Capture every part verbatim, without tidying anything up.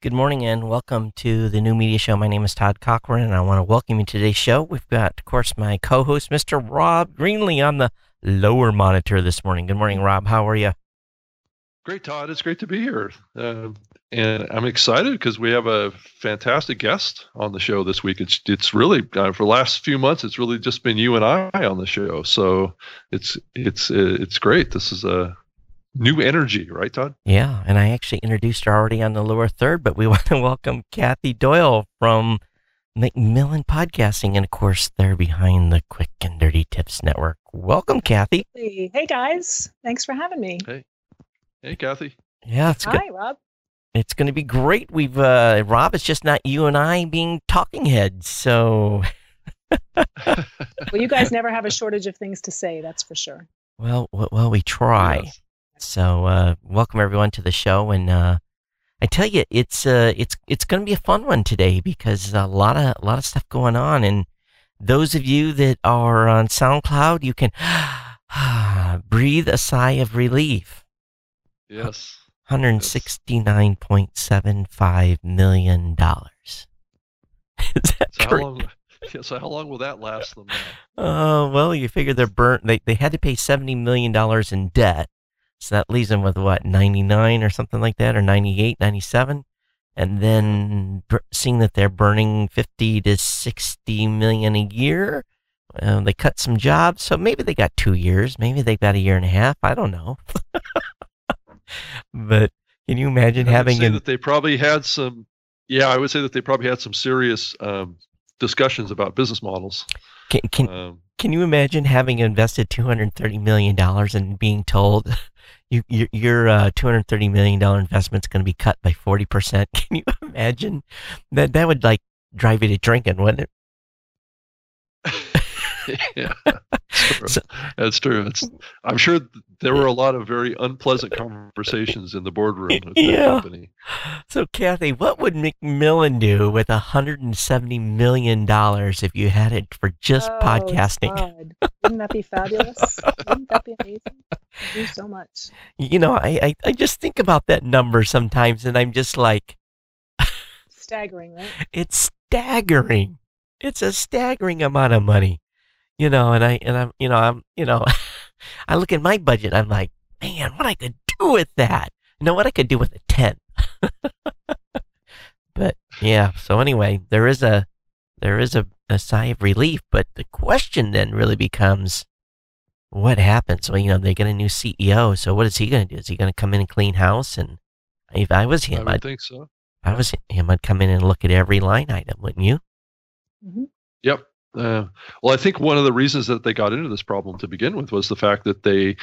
Good morning and welcome to the New Media Show. My name is Todd Cochran and I want to welcome you to today's show. We've got, of course, my co-host, Mister Rob Greenlee on the lower monitor this morning. Good morning, Rob. How are you? Great, Todd. It's great to be here. Uh, and I'm excited because we have a fantastic guest on the show this week. It's it's really, uh, for the last few months, it's really just been you and I on the show. So it's it's it's great. This is a new energy, right, Todd? Yeah, and I actually introduced her already on the lower third, but we want to welcome Kathy Doyle from Macmillan Podcasting, and of course, they're behind the Quick and Dirty Tips Network. Welcome, Kathy. Hey, guys. Thanks for having me. Hey, hey, Kathy. Yeah, it's good. Hi, Rob. It's going to be great. We've uh, Rob, it's just not you and I being talking heads, so. Well, you guys never have a shortage of things to say, that's for sure. Well, well, we try. Yes. So, uh, welcome everyone to the show, and uh, I tell you, it's uh, it's it's going to be a fun one today because a lot of a lot of stuff going on. And those of you that are on SoundCloud, you can breathe a sigh of relief. Yes, one hundred sixty-nine point seven five million dollars. Is that so correct? How long, yeah, so how long will that last them now? Uh, well, you figure they're burnt. They they had to pay seventy million dollars in debt. So that leaves them with, what, ninety-nine or something like that, or ninety-eight, ninety-seven? And then seeing that they're burning fifty to sixty million a year, uh, they cut some jobs. So maybe they got two years. Maybe they got a year and a half. I don't know. But can you imagine I having... I an... that they probably had some... Yeah, I would say that they probably had some serious um, discussions about business models. Can can, um, can you imagine having invested two hundred thirty million dollars and being told you, you, your uh, two hundred thirty million dollars investment is going to be cut by forty percent? Can you imagine? That that would like drive you to drinking, wouldn't it? Yeah, that's true. So, that's true. It's, I'm sure there were a lot of very unpleasant conversations in the boardroom with yeah. that company. So, Kathy, what would Macmillan do with one hundred seventy million dollars if you had it for just oh, podcasting? God. Wouldn't that be fabulous? Wouldn't that be amazing? You do so much. You know, I, I, I just think about that number sometimes, and I'm just like... Staggering, right? It's staggering. It's a staggering amount of money. You know, and I and I'm you know I'm you know, I look at my budget. I'm like, man, what I could do with that? You know what I could do with a tent. But yeah. So anyway, there is a there is a, a sigh of relief. But the question then really becomes, what happens? Well, you know, they get a new C E O. So what is he going to do? Is he going to come in and clean house? And if I was him, I would I'd, think so. If I was him, I'd come in and look at every line item, wouldn't you? Mm-hmm. Yep. Uh, well, I think one of the reasons that they got into this problem to begin with was the fact that they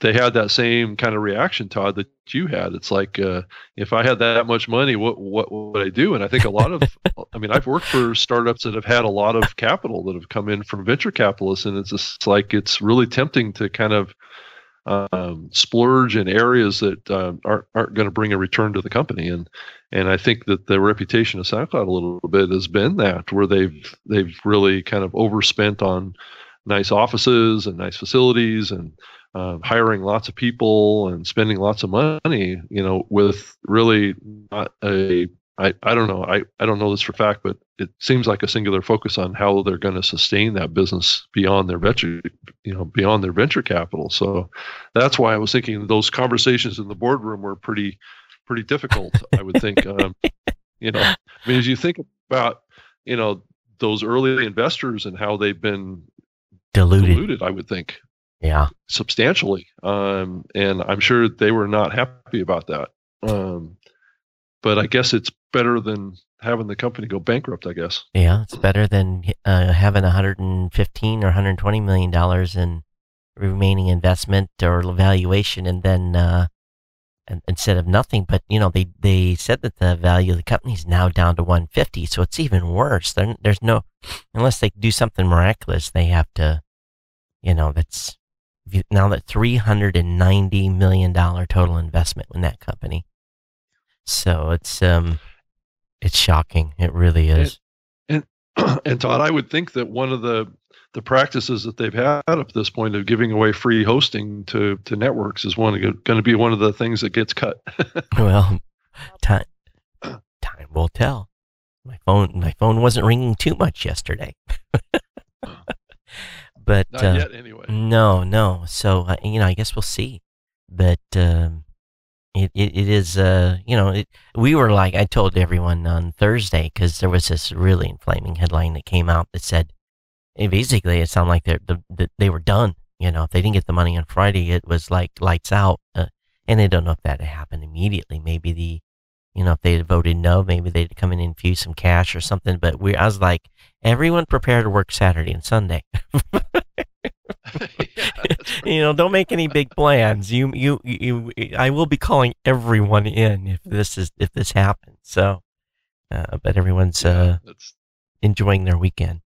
they had that same kind of reaction, Todd, that you had. It's like, uh, if I had that much money, what what would I do? And I think a lot of, I mean, I've worked for startups that have had a lot of capital that have come in from venture capitalists, and it's just like it's really tempting to kind of um, splurge in areas that um, aren't aren't going to bring a return to the company. And and I think that the reputation of SoundCloud a little bit has been that, where they've they've really kind of overspent on nice offices and nice facilities and uh, hiring lots of people and spending lots of money, you know, with really not a I, I don't know I, I don't know this for a fact, but it seems like a singular focus on how they're going to sustain that business beyond their venture, you know, beyond their venture capital. So that's why I was thinking those conversations in the boardroom were pretty. pretty difficult, I would think. um, you know, I mean, as you think about, you know, those early investors and how they've been diluted, diluted I would think, yeah, substantially. Um, and I'm sure they were not happy about that. Um, but I guess it's better than having the company go bankrupt, I guess. Yeah, it's better than uh, having one hundred fifteen or one hundred twenty million dollars in remaining investment or valuation, and then uh, instead of nothing. But you know, they they said that the value of the company is now down to one hundred fifty, so it's even worse. There, there's no, unless they do something miraculous, they have to, you know, that's now that three hundred ninety million dollar total investment in that company. So it's um, it's shocking. It really is. And and, and Todd, I would think that one of the the practices that they've had up to this point of giving away free hosting to, to networks is one going to be one of the things that gets cut. Well, Todd, will tell. My phone, my phone wasn't ringing too much yesterday. But not uh, yet, anyway. No, no. So uh, you know, I guess we'll see. But um, it, it it is uh, you know, it, we were like, I told everyone on Thursday, because there was this really inflaming headline that came out that said, it basically, it sounded like they the, they were done. You know, if they didn't get the money on Friday, it was like lights out. Uh, and I don't know if that happened immediately. Maybe the, you know, if they had voted no, maybe they'd come in and infuse some cash or something. But we, I was like, everyone prepare to work Saturday and Sunday. Yeah, you know, don't make any big plans. You, you, you, I will be calling everyone in if this is, if this happens. So, uh, but everyone's yeah, uh, enjoying their weekend.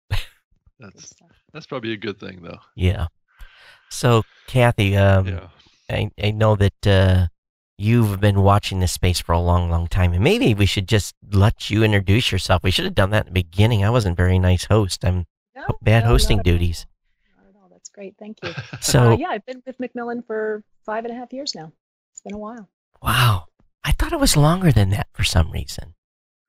That's, that's probably a good thing though. Yeah. So Kathy, um, yeah. I, I know that, uh, you've been watching this space for a long, long time, and maybe we should just let you introduce yourself. We should have done that in the beginning. I wasn't a very nice host. I'm no, bad no, hosting not duties. Not at all. That's great. Thank you. So uh, yeah, I've been with Macmillan for five and a half years now. It's been a while. Wow. I thought it was longer than that for some reason.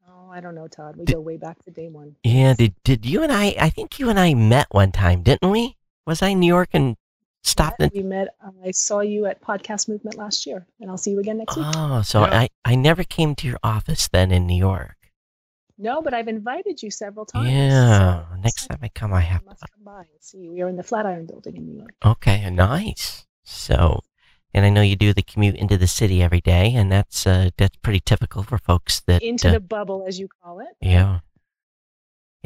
Oh, I don't know, Todd. We did, go way back to day one. Yeah. Did Did you and I, I think you and I met one time, didn't we? Was I in New York and Stop yeah, the. We met. Um, I saw you at Podcast Movement last year, and I'll see you again next oh, week. Oh, so yeah. I, I never came to your office then in New York. No, but I've invited you several times. Yeah, so next time I come, I have. I must to come by and see you. We are in the Flatiron Building in New York. Okay, nice. So, and I know you do the commute into the city every day, and that's uh, that's pretty typical for folks that into uh, the bubble, as you call it. Yeah.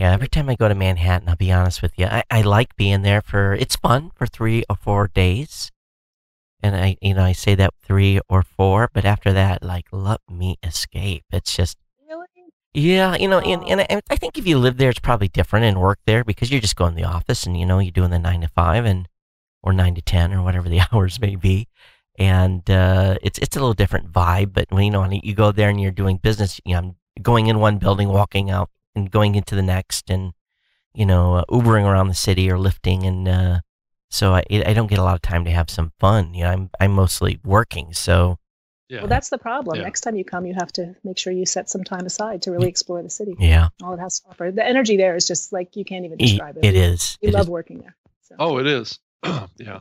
Yeah, every time I go to Manhattan, I'll be honest with you, I, I like being there for, it's fun for three or four days. And I, you know, I say that three or four, but after that, like, let me escape. It's just, really? Yeah, you know, and, and I, I think if you live there, it's probably different and work there because you're just going to the office and, you know, you're doing the nine to five and, or nine to ten or whatever the hours may be. And uh, it's, it's a little different vibe, but when, you know, when you go there and you're doing business, you know, I'm going in one building, walking out, and going into the next and, you know, uh, Ubering around the city or Lyfting. And uh, so I, I don't get a lot of time to have some fun. You know, I'm, I'm mostly working. So. Yeah. Well, that's the problem. Yeah. Next time you come, you have to make sure you set some time aside to really explore the city. Yeah. All it has to offer. The energy there is just like, you can't even describe it. It, it is. We it love is. working there. So. Oh, it is. Yeah.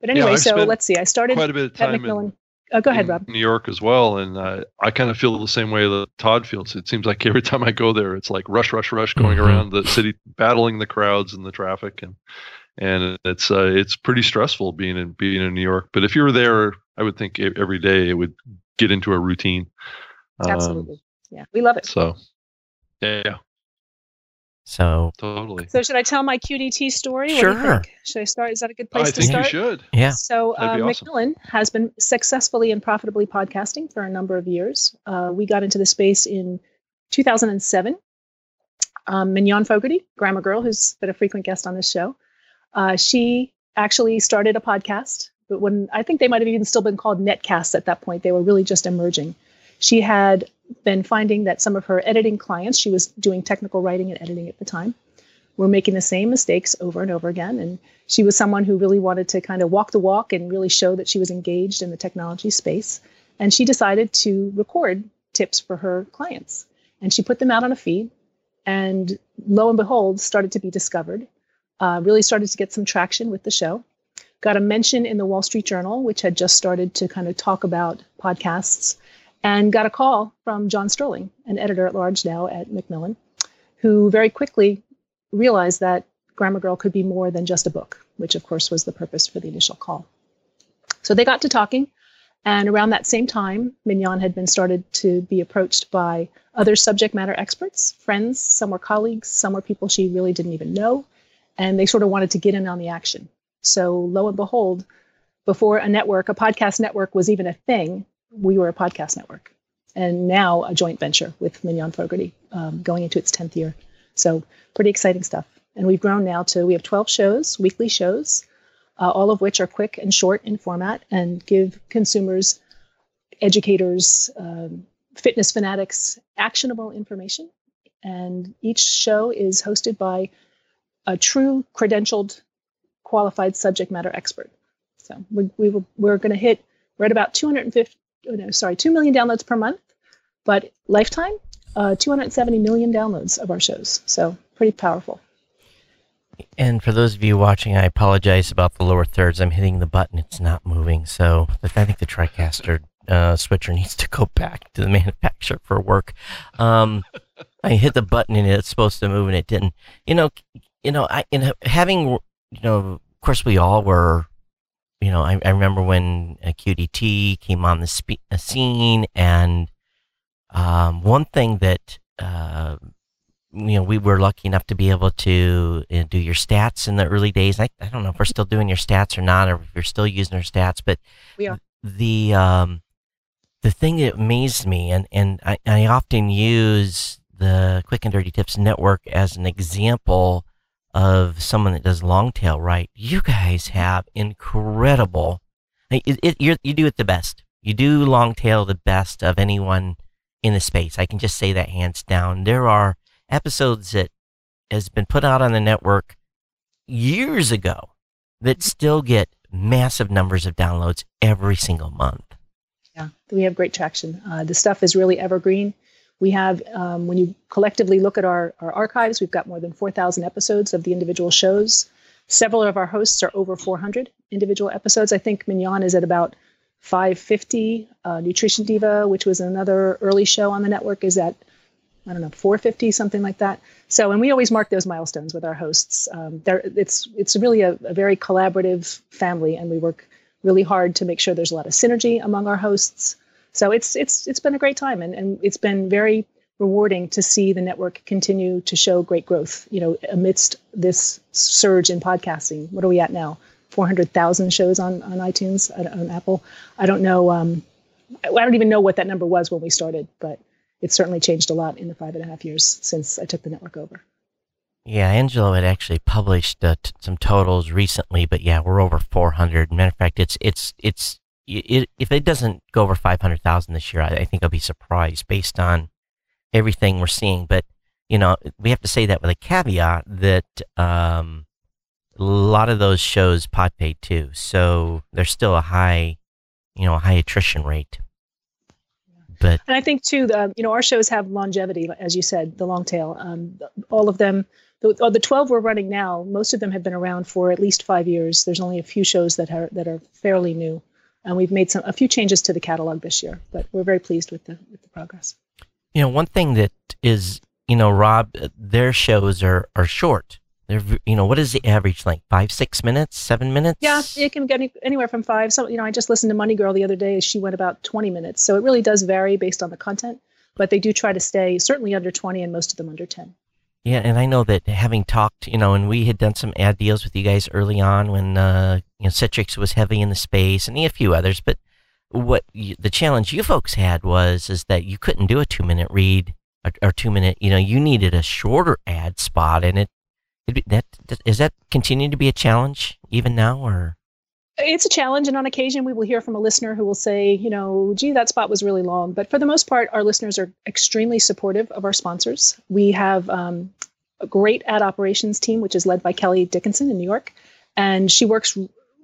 But anyway, yeah, so let's see. I started quite a bit of time at Macmillan. In- Oh, go ahead, Rob. New York as well, and uh, I kind of feel the same way that Todd feels. It seems like every time I go there, it's like rush, rush, rush, going mm-hmm. around the city, battling the crowds and the traffic, and and it's uh, it's pretty stressful being in being in New York. But if you were there, I would think every day it would get into a routine. Absolutely, um, yeah, we love it. So, yeah. So totally. So should I tell my Q D T story? Sure. What do you think? Should I start? Is that a good place I to start? I think you should. Yeah. So uh, awesome. Macmillan has been successfully and profitably podcasting for a number of years. Uh, we got into the space in two thousand seven. Um, Mignon Fogarty, Grammar Girl, who's been a frequent guest on this show, uh, she actually started a podcast. But when I think they might have even still been called netcasts at that point, they were really just emerging. She had been finding that some of her editing clients, she was doing technical writing and editing at the time, were making the same mistakes over and over again. And she was someone who really wanted to kind of walk the walk and really show that she was engaged in the technology space. And she decided to record tips for her clients. And she put them out on a feed and lo and behold, started to be discovered, uh, really started to get some traction with the show. Got a mention in the Wall Street Journal, which had just started to kind of talk about podcasts. And got a call from John Sterling, an editor-at-large now at Macmillan, who very quickly realized that Grammar Girl could be more than just a book, which, of course, was the purpose for the initial call. So they got to talking. And around that same time, Mignon had been started to be approached by other subject matter experts, friends, some were colleagues, some were people she really didn't even know. And they sort of wanted to get in on the action. So lo and behold, before a network, a podcast network was even a thing, we were a podcast network and now a joint venture with Mignon Fogarty um, going into its tenth year. So pretty exciting stuff. And we've grown now to, we have twelve shows, weekly shows, uh, all of which are quick and short in format and give consumers, educators, um, fitness fanatics, actionable information. And each show is hosted by a true credentialed, qualified subject matter expert. So we, we were, we're going to hit, we're at about two hundred fifty, Oh, no, sorry, two million downloads per month, but lifetime uh, two hundred seventy million downloads of our shows. So pretty powerful. And for those of you watching, I apologize about the lower thirds. I'm hitting the button. It's not moving. So I think the TriCaster uh, switcher needs to go back to the manufacturer for work. Um, I hit the button and it's supposed to move and it didn't. You know, you know, I, and having, you know, of course we all were, you know, I, I remember when Q D T came on the spe- scene, and um, one thing that, uh, you know, we were lucky enough to be able to you know, do your stats in the early days. I, I don't know if we're still doing your stats or not, or if you're still using our stats, but we are. the um, the thing that amazed me, and, and I, I often use the Quick and Dirty Tips Network as an example of someone that does long tail right. You guys have incredible, it, it, you're, you do it the best. You do long tail the best of anyone in the space. I can just say that hands down. There are episodes that has been put out on the network years ago that still get massive numbers of downloads every single month. Yeah, we have great traction. Uh, the stuff is really evergreen. We have, um, when you collectively look at our, our archives, we've got more than four thousand episodes of the individual shows. Several of our hosts are over four hundred individual episodes. I think Mignon is at about five fifty. Uh, Nutrition Diva, which was another early show on the network, is at, I don't know, four fifty, something like that. So, and we always mark those milestones with our hosts. Um, it's, it's really a, a very collaborative family, and we work really hard to make sure there's a lot of synergy among our hosts. So it's it's it's been a great time, and, and it's been very rewarding to see the network continue to show great growth, you know, amidst this surge in podcasting. What are we at now? four hundred thousand shows on, on iTunes, on, on Apple. I don't know. Um, I don't even know what that number was when we started, but it's certainly changed a lot in the five and a half years since I took the network over. Yeah, Angelo had actually published uh, t- some totals recently, but yeah, we're over four hundred. Matter of fact, it's it's it's. It, if it doesn't go over five hundred thousand this year, I, I think I'll be surprised based on everything we're seeing. But, you know, we have to say that with a caveat that um, a lot of those shows pod pay too. So there's still a high, you know, a high attrition rate. Yeah. But And I think, too, the, you know, our shows have longevity, as you said, the long tail. Um, all of them, the, the twelve we're running now, most of them have been around for at least five years. There's only a few shows that are that are fairly new. And we've made some a few changes to the catalog this year, but we're very pleased with the with the progress. You know, one thing that is, you know, Rob, their shows are, are short. They're, you know, what is the average length? Five, six minutes, seven minutes? Yeah, it can get any, anywhere from five. So, you know, I just listened to Money Girl the other day. She went about twenty minutes. So it really does vary based on the content, but they do try to stay certainly under twenty and most of them under ten. Yeah, and I know that having talked, you know, and we had done some ad deals with you guys early on when, uh, you know, Citrix was heavy in the space and a few others, but what you, the challenge you folks had was is that you couldn't do a two-minute read or, or two-minute, you know, you needed a shorter ad spot, and it, it that is that continuing to be a challenge even now, or? It's a challenge, and on occasion we will hear from a listener who will say, you know, gee, that spot was really long. But for the most part, our listeners are extremely supportive of our sponsors. We have um, a great ad operations team, which is led by Kelly Dickinson in New York, and she works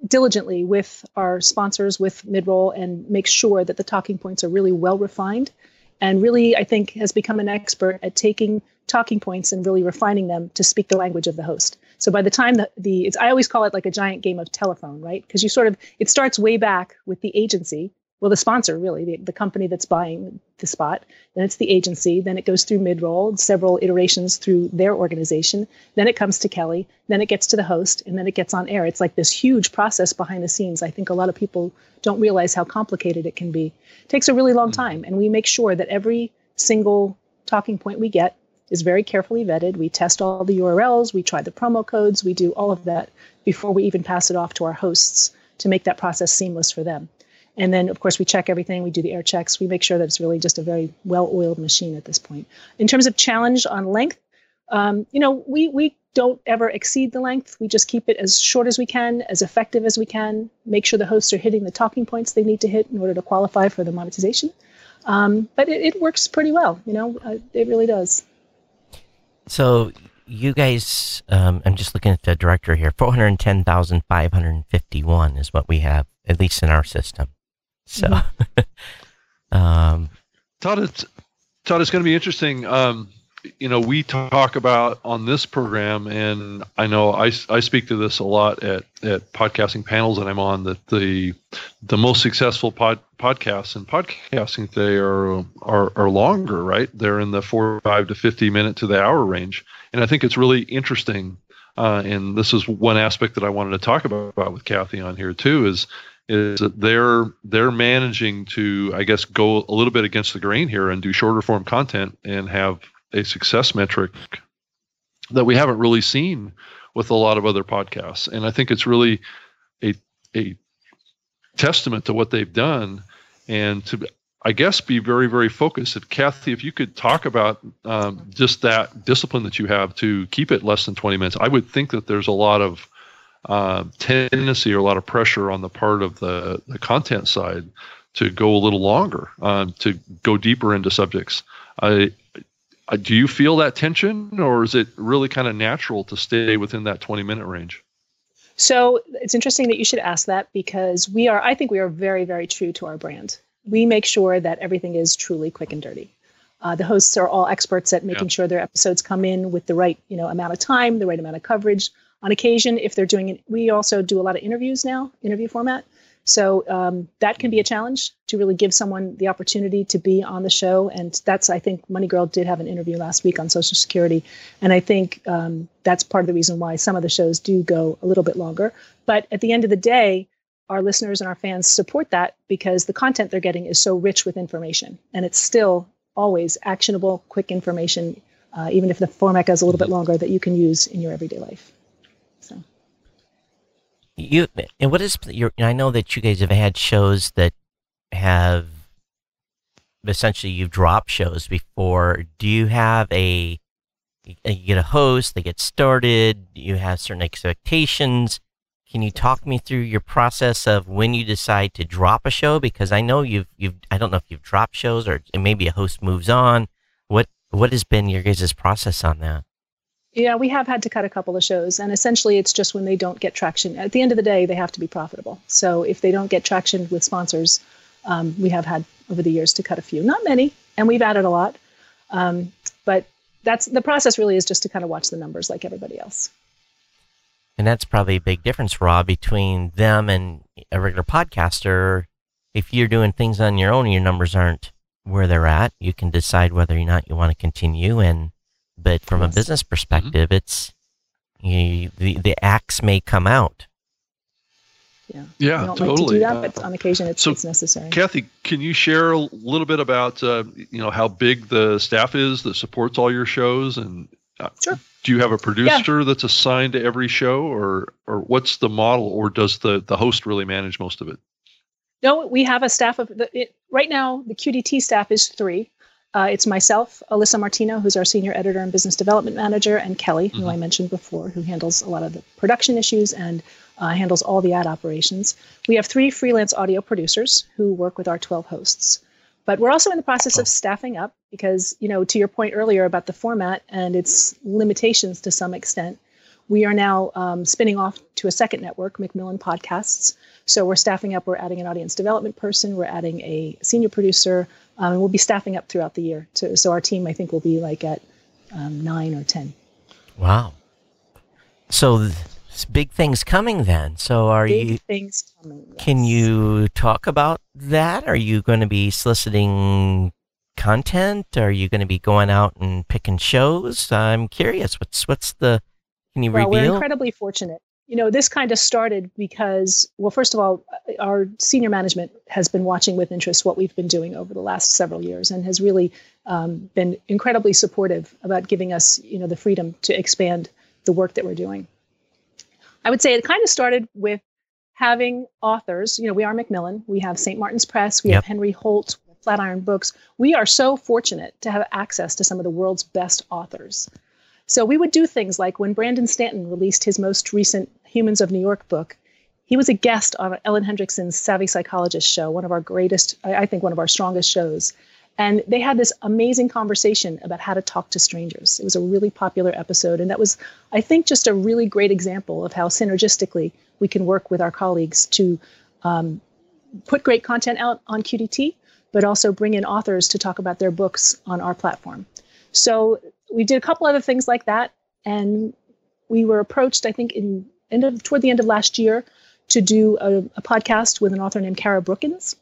diligently with our sponsors, with Midroll, and makes sure that the talking points are really well refined, and really, I think, has become an expert at taking talking points and really refining them to speak the language of the host. So by the time the, the it's, I always call it like a giant game of telephone, right? Because you sort of, it starts way back with the agency, well, the sponsor really, the, the company that's buying the spot, then it's the agency, then it goes through Midroll, several iterations through their organization, then it comes to Kelly, then it gets to the host, and then it gets on air. It's like this huge process behind the scenes. I think a lot of people don't realize how complicated it can be. It takes a really long time, and we make sure that every single talking point we get is very carefully vetted. We test all the U R Ls, we try the promo codes, we do all of that before we even pass it off to our hosts to make that process seamless for them. And then, of course, we check everything, we do the air checks, we make sure that it's really just a very well-oiled machine at this point. In terms of challenge on length, um, you know, we we don't ever exceed the length. We just keep it as short as we can, as effective as we can, make sure the hosts are hitting the talking points they need to hit in order to qualify for the monetization. Um, but it, it works pretty well, you know, uh, it really does. So you guys, um, I'm just looking at the directory here, four hundred ten thousand five hundred fifty-one is what we have, at least in our system. So, mm-hmm. um, Todd, it's, Todd, it's going to be interesting. Um, you know, we talk about on this program, and I know I, I speak to this a lot at, at podcasting panels that I'm on, that the the most successful pod, podcasts in podcasting today are, are are longer, right? They're in the forty-five to fifty minute to the hour range. And I think it's really interesting. Uh, and this is one aspect that I wanted to talk about, about with Kathy on here too, is is that they're they're managing to, I guess, go a little bit against the grain here and do shorter form content and have a success metric that we haven't really seen with a lot of other podcasts. And I think it's really a a testament to what they've done and to, I guess, be very, very focused. And Kathy, if you could talk about um, just that discipline that you have to keep it less than twenty minutes, I would think that there's a lot of Uh, tendency or a lot of pressure on the part of the, the content side to go a little longer, um, to go deeper into subjects. I, I, do you feel that tension, or is it really kind of natural to stay within that twenty minute range? So it's interesting that you should ask that, because we are, I think we are very, very true to our brand. We make sure that everything is truly quick and dirty. Uh, the hosts are all experts at making yeah. sure their episodes come in with the right, you know, amount of time, the right amount of coverage. On occasion, if they're doing it, we also do a lot of interviews now, interview format. So um, that can be a challenge to really give someone the opportunity to be on the show. And that's, I think, Money Girl did have an interview last week on Social Security. And I think um, that's part of the reason why some of the shows do go a little bit longer. But at the end of the day, our listeners and our fans support that, because the content they're getting is so rich with information. And it's still always actionable, quick information, uh, even if the format goes a little bit longer, that you can use in your everyday life. So. You and what is your? I know that you guys have had shows that have essentially you've dropped shows before. Do you have a? You get a host, they get started. You have certain expectations. Can you talk me through your process of when you decide to drop a show? Because I know you've you've I don't know if you've dropped shows, or maybe a host moves on. What what has been your guys' process on that? Yeah, we have had to cut a couple of shows, and essentially it's just when they don't get traction. At the end of the day, they have to be profitable. So if they don't get traction with sponsors, um, we have had over the years to cut a few, not many, and we've added a lot. Um, but that's the process really is just to kind of watch the numbers like everybody else. And that's probably a big difference, Rob, between them and a regular podcaster. If you're doing things on your own and your numbers aren't where they're at, you can decide whether or not you want to continue. And but from a business perspective, mm-hmm. it's you, the the axe may come out. Yeah, yeah, I don't totally. Like to do that, but on occasion, it's, so, it's necessary. Kathy, can you share a little bit about uh, you know how big the staff is that supports all your shows, and uh, sure. do you have a producer yeah. that's assigned to every show, or or what's the model, or does the the host really manage most of it? No, we have a staff of the, it, right now. The Q D T staff is three. Uh, it's myself, Alyssa Martino, who's our senior editor and business development manager, and Kelly, mm-hmm. who I mentioned before, who handles a lot of the production issues and uh, handles all the ad operations. We have three freelance audio producers who work with our twelve hosts. But we're also in the process of staffing up because, you know, to your point earlier about the format and its limitations to some extent, we are now um, spinning off to a second network, Macmillan Podcasts. So we're staffing up. We're adding an audience development person. We're adding a senior producer. Um, and we'll be staffing up throughout the year. To, so our team, I think, will be like at um, nine or ten. Wow. So th- big things coming then. So are big you... Big things coming, yes. Can you talk about that? Are you going to be soliciting content? Are you going to be going out and picking shows? I'm curious. What's what's the... Can you well, reveal? We're incredibly fortunate. You know, this kind of started because, well, first of all, our senior management has been watching with interest what we've been doing over the last several years and has really um, been incredibly supportive about giving us, you know, the freedom to expand the work that we're doing. I would say it kind of started with having authors. You know, we are Macmillan. We have Saint Martin's Press. We yep. have Henry Holt, Flatiron Books. We are so fortunate to have access to some of the world's best authors. So we would do things like when Brandon Stanton released his most recent Humans of New York book, he was a guest on Ellen Hendrickson's Savvy Psychologist show, one of our greatest, I think one of our strongest shows. And they had this amazing conversation about how to talk to strangers. It was a really popular episode. And that was, I think, just a really great example of how synergistically we can work with our colleagues to um, put great content out on Q D T, but also bring in authors to talk about their books on our platform. So we did a couple other things like that. And we were approached, I think, in end of, toward the end of last year to do a, a podcast with an author named Kara Brookins.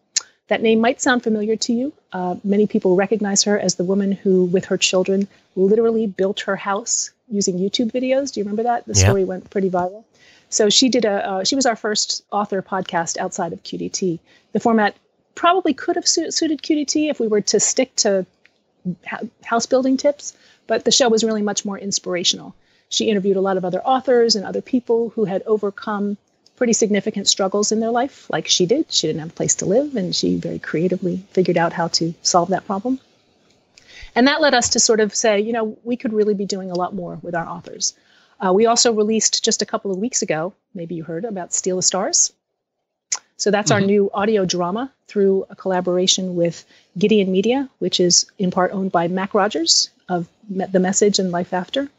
That name might sound familiar to you. Uh, many people recognize her as the woman who, with her children, literally built her house using YouTube videos. Do you remember that? The yeah. story went pretty viral. So she did a. Uh, she was our first author podcast outside of Q D T. The format probably could have su- suited Q D T if we were to stick to ha- house building tips, but the show was really much more inspirational. She interviewed a lot of other authors and other people who had overcome pretty significant struggles in their life, like she did. She didn't have a place to live, and she very creatively figured out how to solve that problem. And that led us to sort of say, you know, we could really be doing a lot more with our authors. Uh, we also released just a couple of weeks ago, maybe you heard about Steal the Stars. So that's mm-hmm. our new audio drama through a collaboration with Gideon Media, which is in part owned by Mac Rogers of The Message and Life After,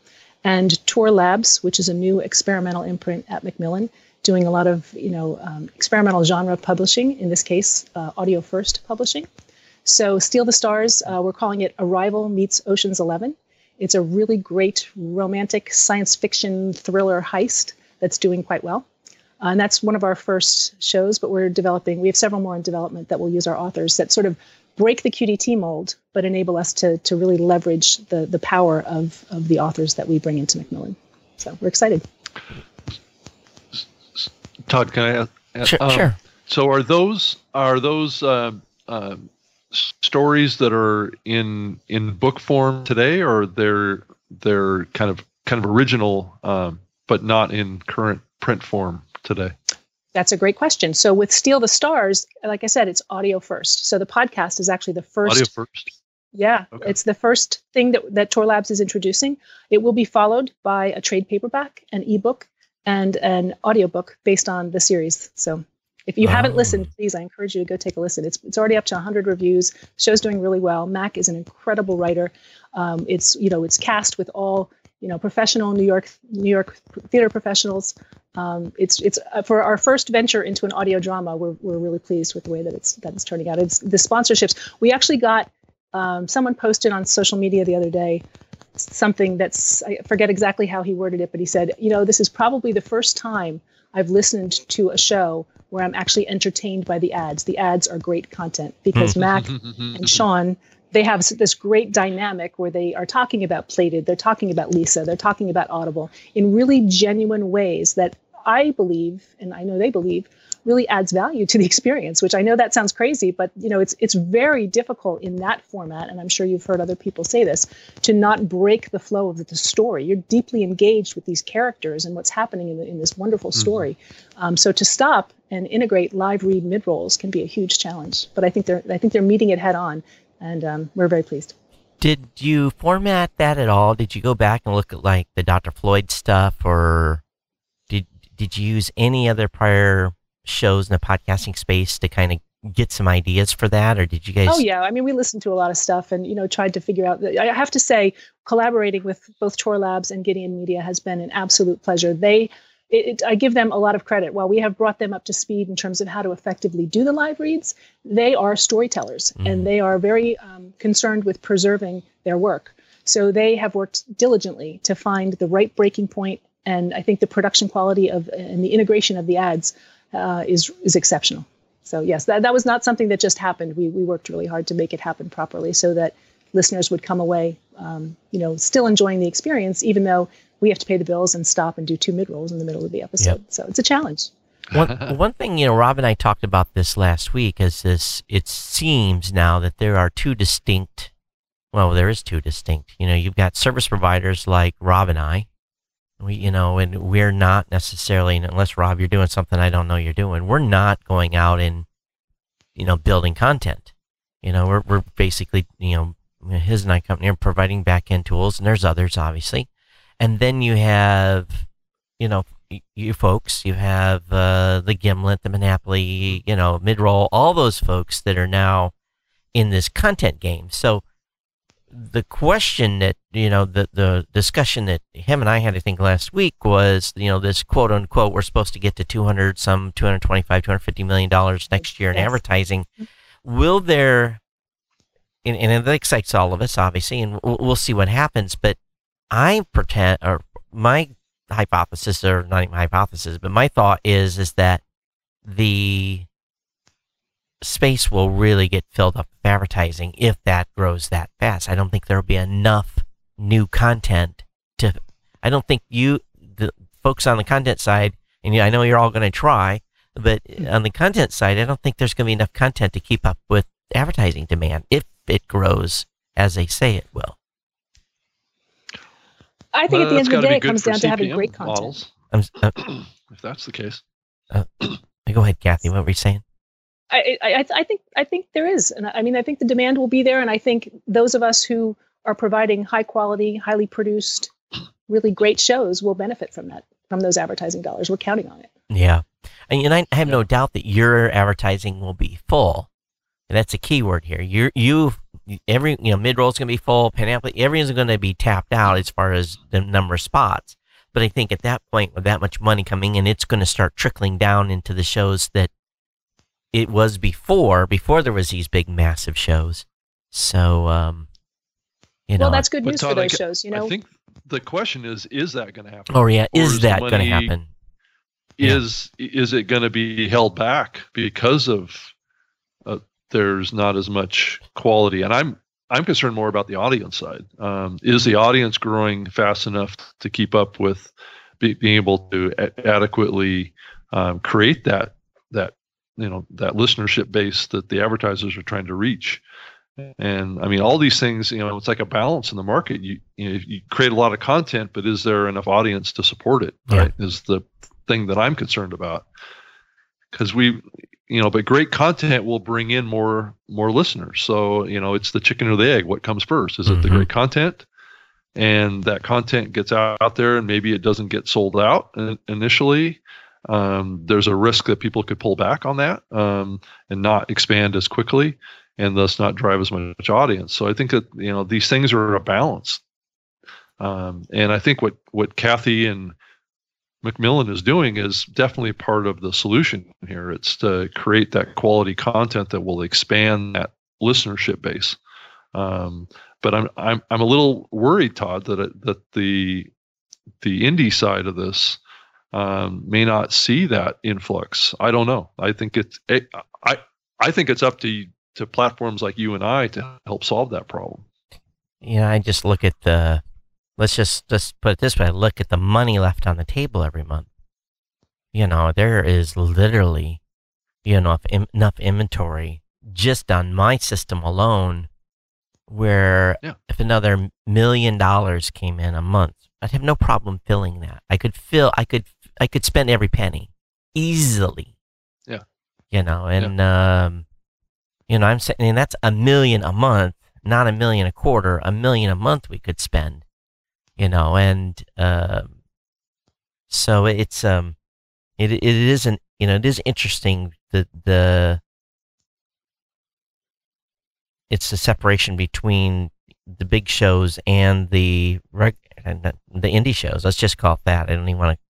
and Tor Labs, which is a new experimental imprint at Macmillan, doing a lot of, you know, um, experimental genre publishing, in this case, uh, audio first publishing. So Steal the Stars, uh, we're calling it Arrival Meets Ocean's Eleven. It's a really great romantic science fiction thriller heist that's doing quite well. Uh, and that's one of our first shows, but we're developing, we have several more in development that will use our authors that sort of break the Q D T mold, but enable us to to really leverage the the power of, of the authors that we bring into Macmillan. So we're excited. Todd, can I? Uh, sure, uh, sure. So, are those are those uh, uh, stories that are in in book form today, or they're they're kind of kind of original, um, but not in current print form today? That's a great question. So, with Steal the Stars, like I said, it's audio first. So, the podcast is actually the first. Audio first. Yeah, okay. It's the first thing that that Tor Labs is introducing. It will be followed by a trade paperback, an ebook, and an audiobook based on the series. So if you oh. haven't listened, please, I encourage you to go take a listen. It's it's already up to one hundred reviews. The show's doing really well. Mac is an incredible writer. Um, it's, you know, it's cast with all, you know, professional New York New York theater professionals. Um, it's it's uh, for our first venture into an audio drama, we're we're really pleased with the way that it's that it's turning out. It's the sponsorships. We actually got um, someone posted on social media the other day something that's, I forget exactly how he worded it, but he said, you know, this is probably the first time I've listened to a show where I'm actually entertained by the ads. The ads are great content because Mac and Sean, they have this great dynamic where they are talking about Plated, they're talking about Lisa, they're talking about Audible in really genuine ways that I believe, and I know they believe, really adds value to the experience, which I know that sounds crazy, but you know, it's it's very difficult in that format, and I'm sure you've heard other people say this, to not break the flow of the story. You're deeply engaged with these characters and what's happening in, the, in this wonderful story. Mm-hmm. Um, so to stop and integrate live read mid-rolls can be a huge challenge, but I think they're I think they're meeting it head on, and um, we're very pleased. Did you format that at all? Did you go back and look at like the Doctor Floyd stuff, or did did you use any other prior shows in the podcasting space to kind of get some ideas for that, or did you guys? Oh yeah, I mean, we listened to a lot of stuff, and you know, tried to figure out. I have to say, collaborating with both Tor Labs and Gideon Media has been an absolute pleasure. They, it, it, I give them a lot of credit. While we have brought them up to speed in terms of how to effectively do the live reads, they are storytellers, mm. and they are very um, concerned with preserving their work. So they have worked diligently to find the right breaking point, and I think the production quality of and the integration of the ads. Uh, is is exceptional. So yes, that, that was not something that just happened. We we worked really hard to make it happen properly so that listeners would come away, um, you know, still enjoying the experience, even though we have to pay the bills and stop and do two mid-rolls in the middle of the episode. Yep. So it's a challenge. One, one thing, you know, Rob and I talked about this last week is this, it seems now that there are two distinct, well, there is two distinct, you know, you've got service providers like Rob and I. We, you know, and we're not necessarily, unless Rob, you're doing something I don't know you're doing, we're not going out and, you know, building content. You know, we're we're basically, you know, his and I company are providing back-end tools, and there's others, obviously. And then you have, you know, you folks, you have uh, the Gimlet, the Monopoly, you know, Midroll, all those folks that are now in this content game. So the question that, you know, the, the discussion that him and I had, I think, last week was, you know, this quote unquote, we're supposed to get to two hundred, some two hundred twenty-five, two hundred fifty million dollars next year in yes. advertising. Will there and, and it excites all of us, obviously, and we'll, we'll see what happens. But I pretend, or my hypothesis, or not even hypothesis, but my thought is, is that the space will really get filled up with advertising if that grows that fast. I don't think there'll be enough new content to, I don't think you, the folks on the content side, and I know you're all going to try, but on the content side, I don't think there's going to be enough content to keep up with advertising demand if it grows as they say it will. I think uh, at the end of the day, it comes down C P M to having great content. I'm, uh, if that's the case. Uh, go ahead, Kathy. What were you saying? I, I, I think I think there is. And I mean, I think the demand will be there. And I think those of us who are providing high quality, highly produced, really great shows will benefit from that, from those advertising dollars. We're counting on it. Yeah. And I have no doubt that your advertising will be full. And that's a key word here. You, you, every, you know, Midroll is going to be full. Panoply, everyone's going to be tapped out as far as the number of spots. But I think at that point, with that much money coming in, it's going to start trickling down into the shows that it was before, before there was these big, massive shows. So, um, you know, well, that's good news Todd, for those I, shows. You know, I think the question is, is that going to happen? Oh yeah, is, is that going to happen? Is yeah. is it going to be held back because of? Uh, there's not as much quality. And I'm, I'm concerned more about the audience side. Um, is the audience growing fast enough to keep up with be, being able to a- adequately um, create that, that, you know, that listenership base that the advertisers are trying to reach? And I mean, all these things, you know, it's like a balance in the market. You, you know, you create a lot of content, but is there enough audience to support it? Yeah. Right. Is the thing that I'm concerned about. Cause we, you know, but great content will bring in more more listeners. So, you know, it's the chicken or the egg. What comes first? Is mm-hmm. it the great content? And that content gets out, out there, and maybe it doesn't get sold out initially. Um, there's a risk that people could pull back on that um, and not expand as quickly, and thus not drive as much audience. So I think that, you know, these things are a balance. Um, and I think what, what Kathy and Macmillan is doing is definitely part of the solution here. It's to create that quality content that will expand that listenership base. Um, but I'm I'm I'm a little worried, Todd, that it, that the the indie side of this um, may not see that influx. I don't know. I think it's it, I I think it's up to to platforms like you and I to help solve that problem. Yeah, I just look at the. Let's just, just put it this way. Look at the money left on the table every month. You know, there is literally, you know, enough, enough inventory just on my system alone where yeah. if another million dollars came in a month, I'd have no problem filling that. I could fill, I could, I could spend every penny easily. Yeah. You know, and, yeah. um, you know, I'm saying, and that's a million a month, not a million a quarter, a million a month we could spend. You know, and uh, so it's um, it it isn't you know it is interesting that the it's the separation between the big shows and the reg, the indie shows. Let's just call it that. I don't even want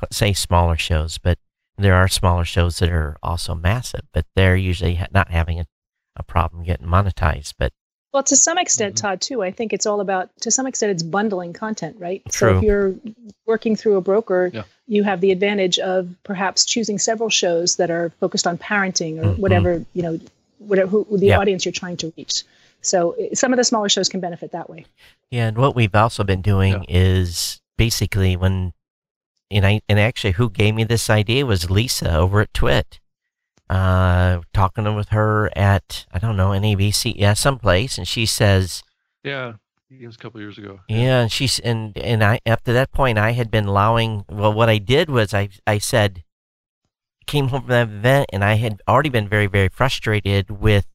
to say smaller shows, but there are smaller shows that are also massive, but they're usually not having a, a problem getting monetized, but. Well, to some extent, mm-hmm. Todd, too, I think it's all about, to some extent, it's bundling content, right? True. So if you're working through a broker, yeah. you have the advantage of perhaps choosing several shows that are focused on parenting or mm-hmm. whatever, you know, whatever who, the yeah. audience you're trying to reach. So some of the smaller shows can benefit that way. Yeah, and what we've also been doing yeah. is basically when, and, I, and actually who gave me this idea was Lisa over at Twit. Uh, talking with her at, I don't know, N A B C, yeah, someplace, and she says, "Yeah, it was a couple of years ago." Yeah, yeah and she's and and I up to that point I had been allowing. Well, what I did was I I said, came home from that event, and I had already been very very frustrated with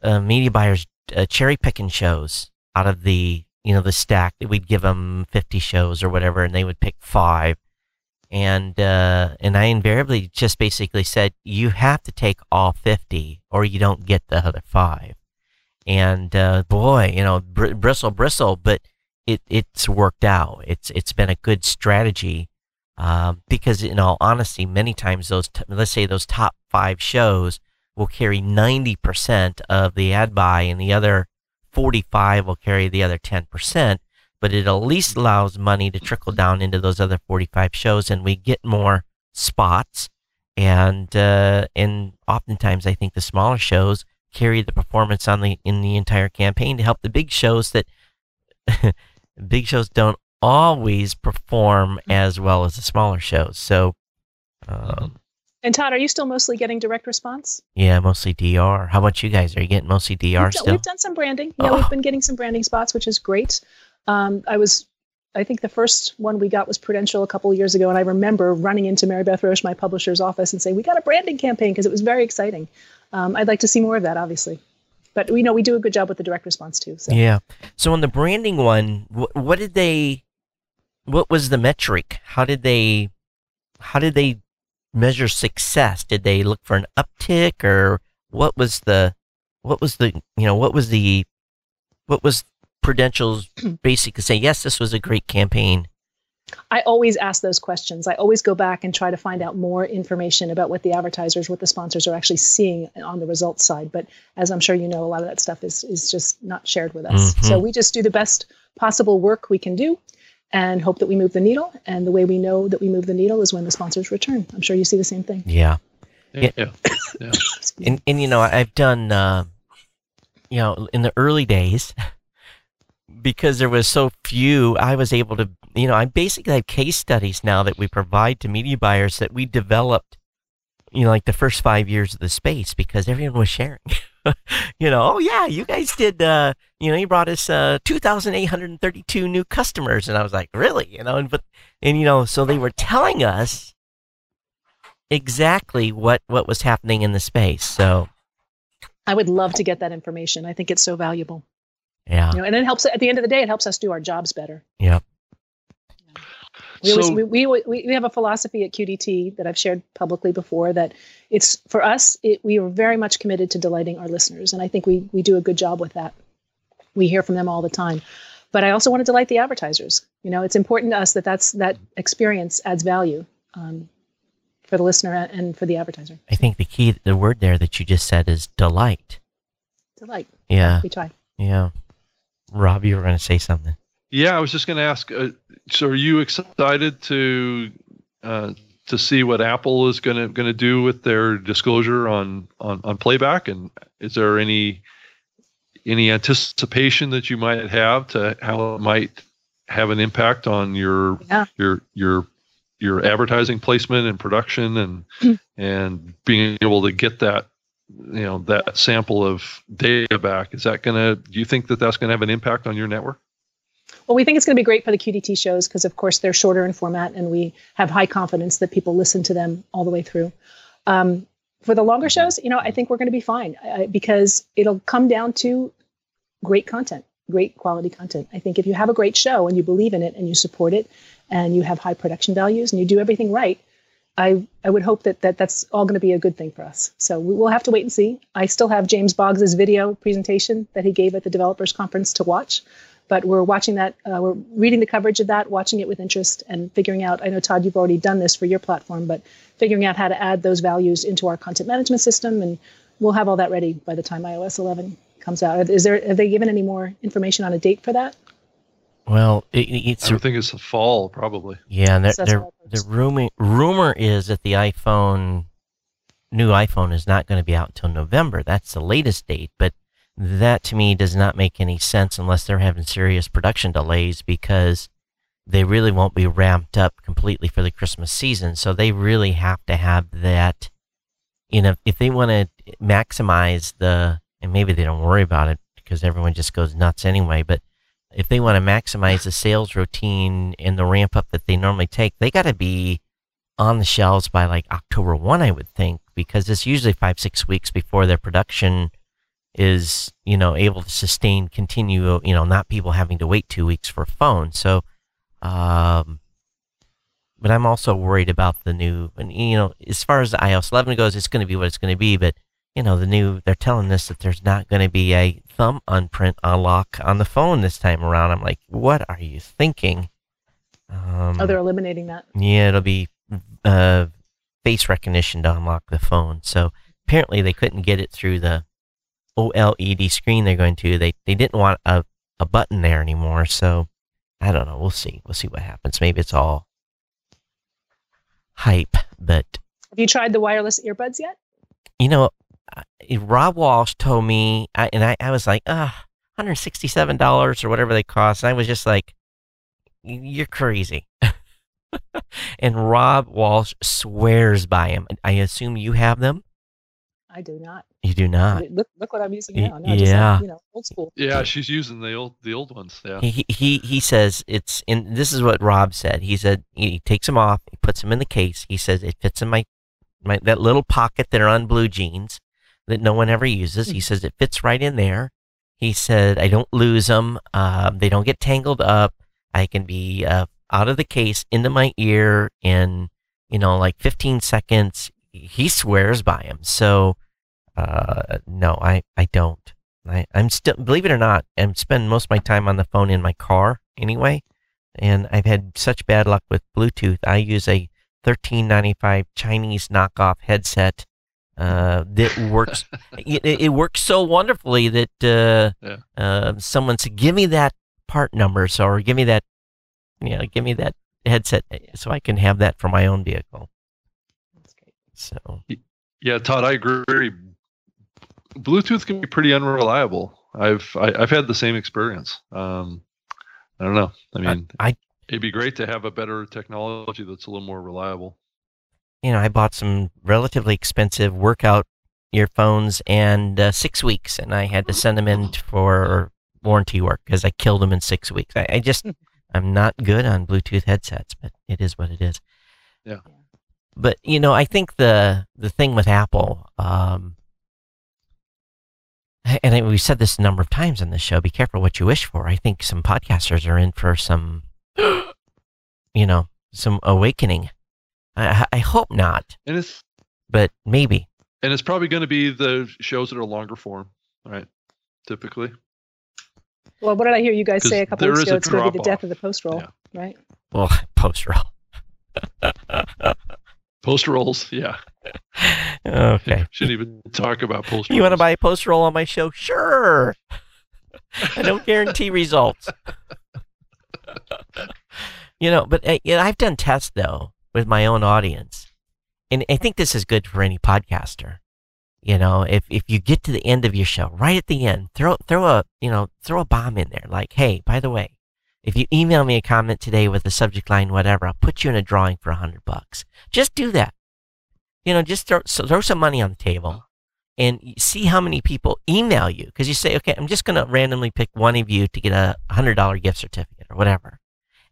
uh, media buyers uh, cherry picking shows out of the you know the stack that we'd give them fifty shows or whatever, and they would pick five. And uh, and I invariably just basically said, you have to take all fifty or you don't get the other five. And uh, boy, you know, br- bristle, bristle, but it, it's worked out. It's It's been a good strategy uh, because in all honesty, many times those, t- let's say those top five shows will carry ninety percent of the ad buy and the other forty-five will carry the other ten percent, but it at least allows money to trickle down into those other forty-five shows, and we get more spots. And uh, and oftentimes, I think the smaller shows carry the performance on the in the entire campaign to help the big shows that big shows don't always perform as well as the smaller shows. So, um, and Todd, are you still mostly getting direct response? Yeah, mostly D R. How about you guys? Are you getting mostly D R we've still? Done, we've done some branding. Yeah, oh. We've been getting some branding spots, which is great. Um, I was. I think the first one we got was Prudential a couple of years ago. And I remember running into Mary Beth Roche, my publisher's office, and saying, we got a branding campaign, because it was very exciting. Um, I'd like to see more of that, obviously. But we know we do a good job with the direct response, too. So. Yeah. So on the branding one, wh- what did they, what was the metric? How did they, how did they measure success? Did they look for an uptick, or what was the, what was the, you know, what was the, what was Prudential's basically say, yes, this was a great campaign? I always ask those questions. I always go back and try to find out more information about what the advertisers, what the sponsors are actually seeing on the results side. But as I'm sure you know, a lot of that stuff is is just not shared with us. Mm-hmm. So we just do the best possible work we can do and hope that we move the needle. And the way we know that we move the needle is when the sponsors return. I'm sure you see the same thing. Yeah. Yeah. yeah. yeah. And, and, you know, I've done, uh, you know, in the early days, because there was so few, I was able to, you know, I basically have case studies now that we provide to media buyers that we developed, you know, like the first five years of the space, because everyone was sharing, you know, oh yeah, you guys did, uh, you know, you brought us uh, two thousand eight hundred thirty-two new customers. And I was like, really? You know, and, but, and, you know, so they were telling us exactly what, what was happening in the space. So I would love to get that information. I think it's so valuable. Yeah, you know, and it helps. At the end of the day, it helps us do our jobs better. Yeah. We, so, always, we, we we we have a philosophy at Q D T that I've shared publicly before, that it's for us. It, we are very much committed to delighting our listeners, and I think we we do a good job with that. We hear from them all the time, but I also want to delight the advertisers. You know, it's important to us that that's that experience adds value um, for the listener and for the advertiser. I think the key, the word there that you just said, is delight. Delight. Yeah. We try. Yeah. Rob, you were going to say something. Yeah, I was just going to ask, uh, so are you excited to uh, to see what Apple is going to going to do with their disclosure on, on, on playback? And is there any any anticipation that you might have to how it might have an impact on your yeah. your your your advertising placement and production and mm. and being able to get that, you know, that sample of data back? Is that going to, do you think that that's going to have an impact on your network? Well, we think it's going to be great for the Q D T shows, because of course they're shorter in format and we have high confidence that people listen to them all the way through. Um, for the longer shows, you know, I think we're going to be fine uh, because it'll come down to great content, great quality content. I think if you have a great show and you believe in it and you support it and you have high production values and you do everything right, I, I would hope that, that that's all going to be a good thing for us. So we will have to wait and see. I still have James Boggs' video presentation that he gave at the developers conference to watch, but we're watching that. Uh, we're reading the coverage of that, watching it with interest, and figuring out, I know, Todd, you've already done this for your platform, but figuring out how to add those values into our content management system. And we'll have all that ready by the time iOS eleven comes out. Is there, have they given any more information on a date for that? Well, it, it's. I think it's the fall, probably. Yeah, and so the the rumor rumor is that the iPhone, new iPhone, is not going to be out until November. That's the latest date, but that to me does not make any sense unless they're having serious production delays, because they really won't be ramped up completely for the Christmas season. So they really have to have that. You know, if they want to maximize the, and maybe they don't worry about it because everyone just goes nuts anyway, but if they want to maximize the sales routine and the ramp up that they normally take, they got to be on the shelves by like October first, I would think, because it's usually five, six weeks before their production is, you know, able to sustain, continue, you know, not people having to wait two weeks for a phone. So, um, but I'm also worried about the new, and, you know, as far as the iOS eleven goes, it's going to be what it's going to be, but you know, the new, they're telling us that there's not going to be a thumb unprint unlock on the phone this time around. I'm like, what are you thinking? Um, oh, they're eliminating that. Yeah, it'll be uh, face recognition to unlock the phone. So apparently they couldn't get it through the OLED screen they're going to. They they didn't want a, a button there anymore, so I don't know. We'll see. We'll see what happens. Maybe it's all hype, but... Have you tried the wireless earbuds yet? You know, Rob Walsh told me, I, and I, I was like, ah, oh, one hundred sixty-seven dollars or whatever they cost. And I was just like, you're crazy. And Rob Walsh swears by them. I assume you have them? I do not. You do not. Look, look what I'm using now. No, yeah. Just like, you know, old school. Yeah, she's using the old, the old ones. Yeah. He, he, he says it's, and this is what Rob said. He said, he takes them off, he puts them in the case. He says it fits in my, my, that little pocket that are on blue jeans that no one ever uses. He says it fits right in there. He said, I don't lose them. Uh, they don't get tangled up. I can be uh, out of the case into my ear in, you know, like fifteen seconds. He swears by him. So, Uh, no, I, I don't. I, I'm still, believe it or not, I'm spending most of my time on the phone in my car anyway. And I've had such bad luck with Bluetooth. I use a thirteen ninety-five Chinese knockoff headset, uh, that works. it, it works so wonderfully that, uh, yeah. uh, someone said, give me that part number. So, or give me that, you know, give me that headset so I can have that for my own vehicle. That's great. So. Yeah, Todd, I agree. Bluetooth can be pretty unreliable. I've I, I've had the same experience. Um, I don't know. I mean, I, I, it'd be great to have a better technology that's a little more reliable. You know, I bought some relatively expensive workout earphones and uh, six weeks, and I had to send them in for warranty work because I killed them in six weeks. I, I just I'm not good on Bluetooth headsets, but it is what it is. Yeah. But you know, I think the the thing with Apple. Um, And we've said this a number of times on this show, be careful what you wish for. I think some podcasters are in for some, you know, some awakening. I, I hope not, and it's, but maybe. And it's probably going to be the shows that are longer form, right, typically. Well, what did I hear you guys say a couple weeks ago? It's going to be the death of the post-roll, yeah. Right? Well, post-roll. Post rolls, yeah. Okay. Shouldn't even talk about post rolls. You want to buy a post roll on my show? Sure. I don't guarantee results. You know, but I, you know, I've done tests, though, with my own audience. And I think this is good for any podcaster. You know, if, if you get to the end of your show, right at the end, throw throw a, you know, throw a bomb in there. Like, hey, by the way, if you email me a comment today with the subject line, whatever, I'll put you in a drawing for a hundred bucks. Just do that. You know, just throw, so throw some money on the table and see how many people email you. Cause you say, okay, I'm just going to randomly pick one of you to get a hundred dollar gift certificate or whatever,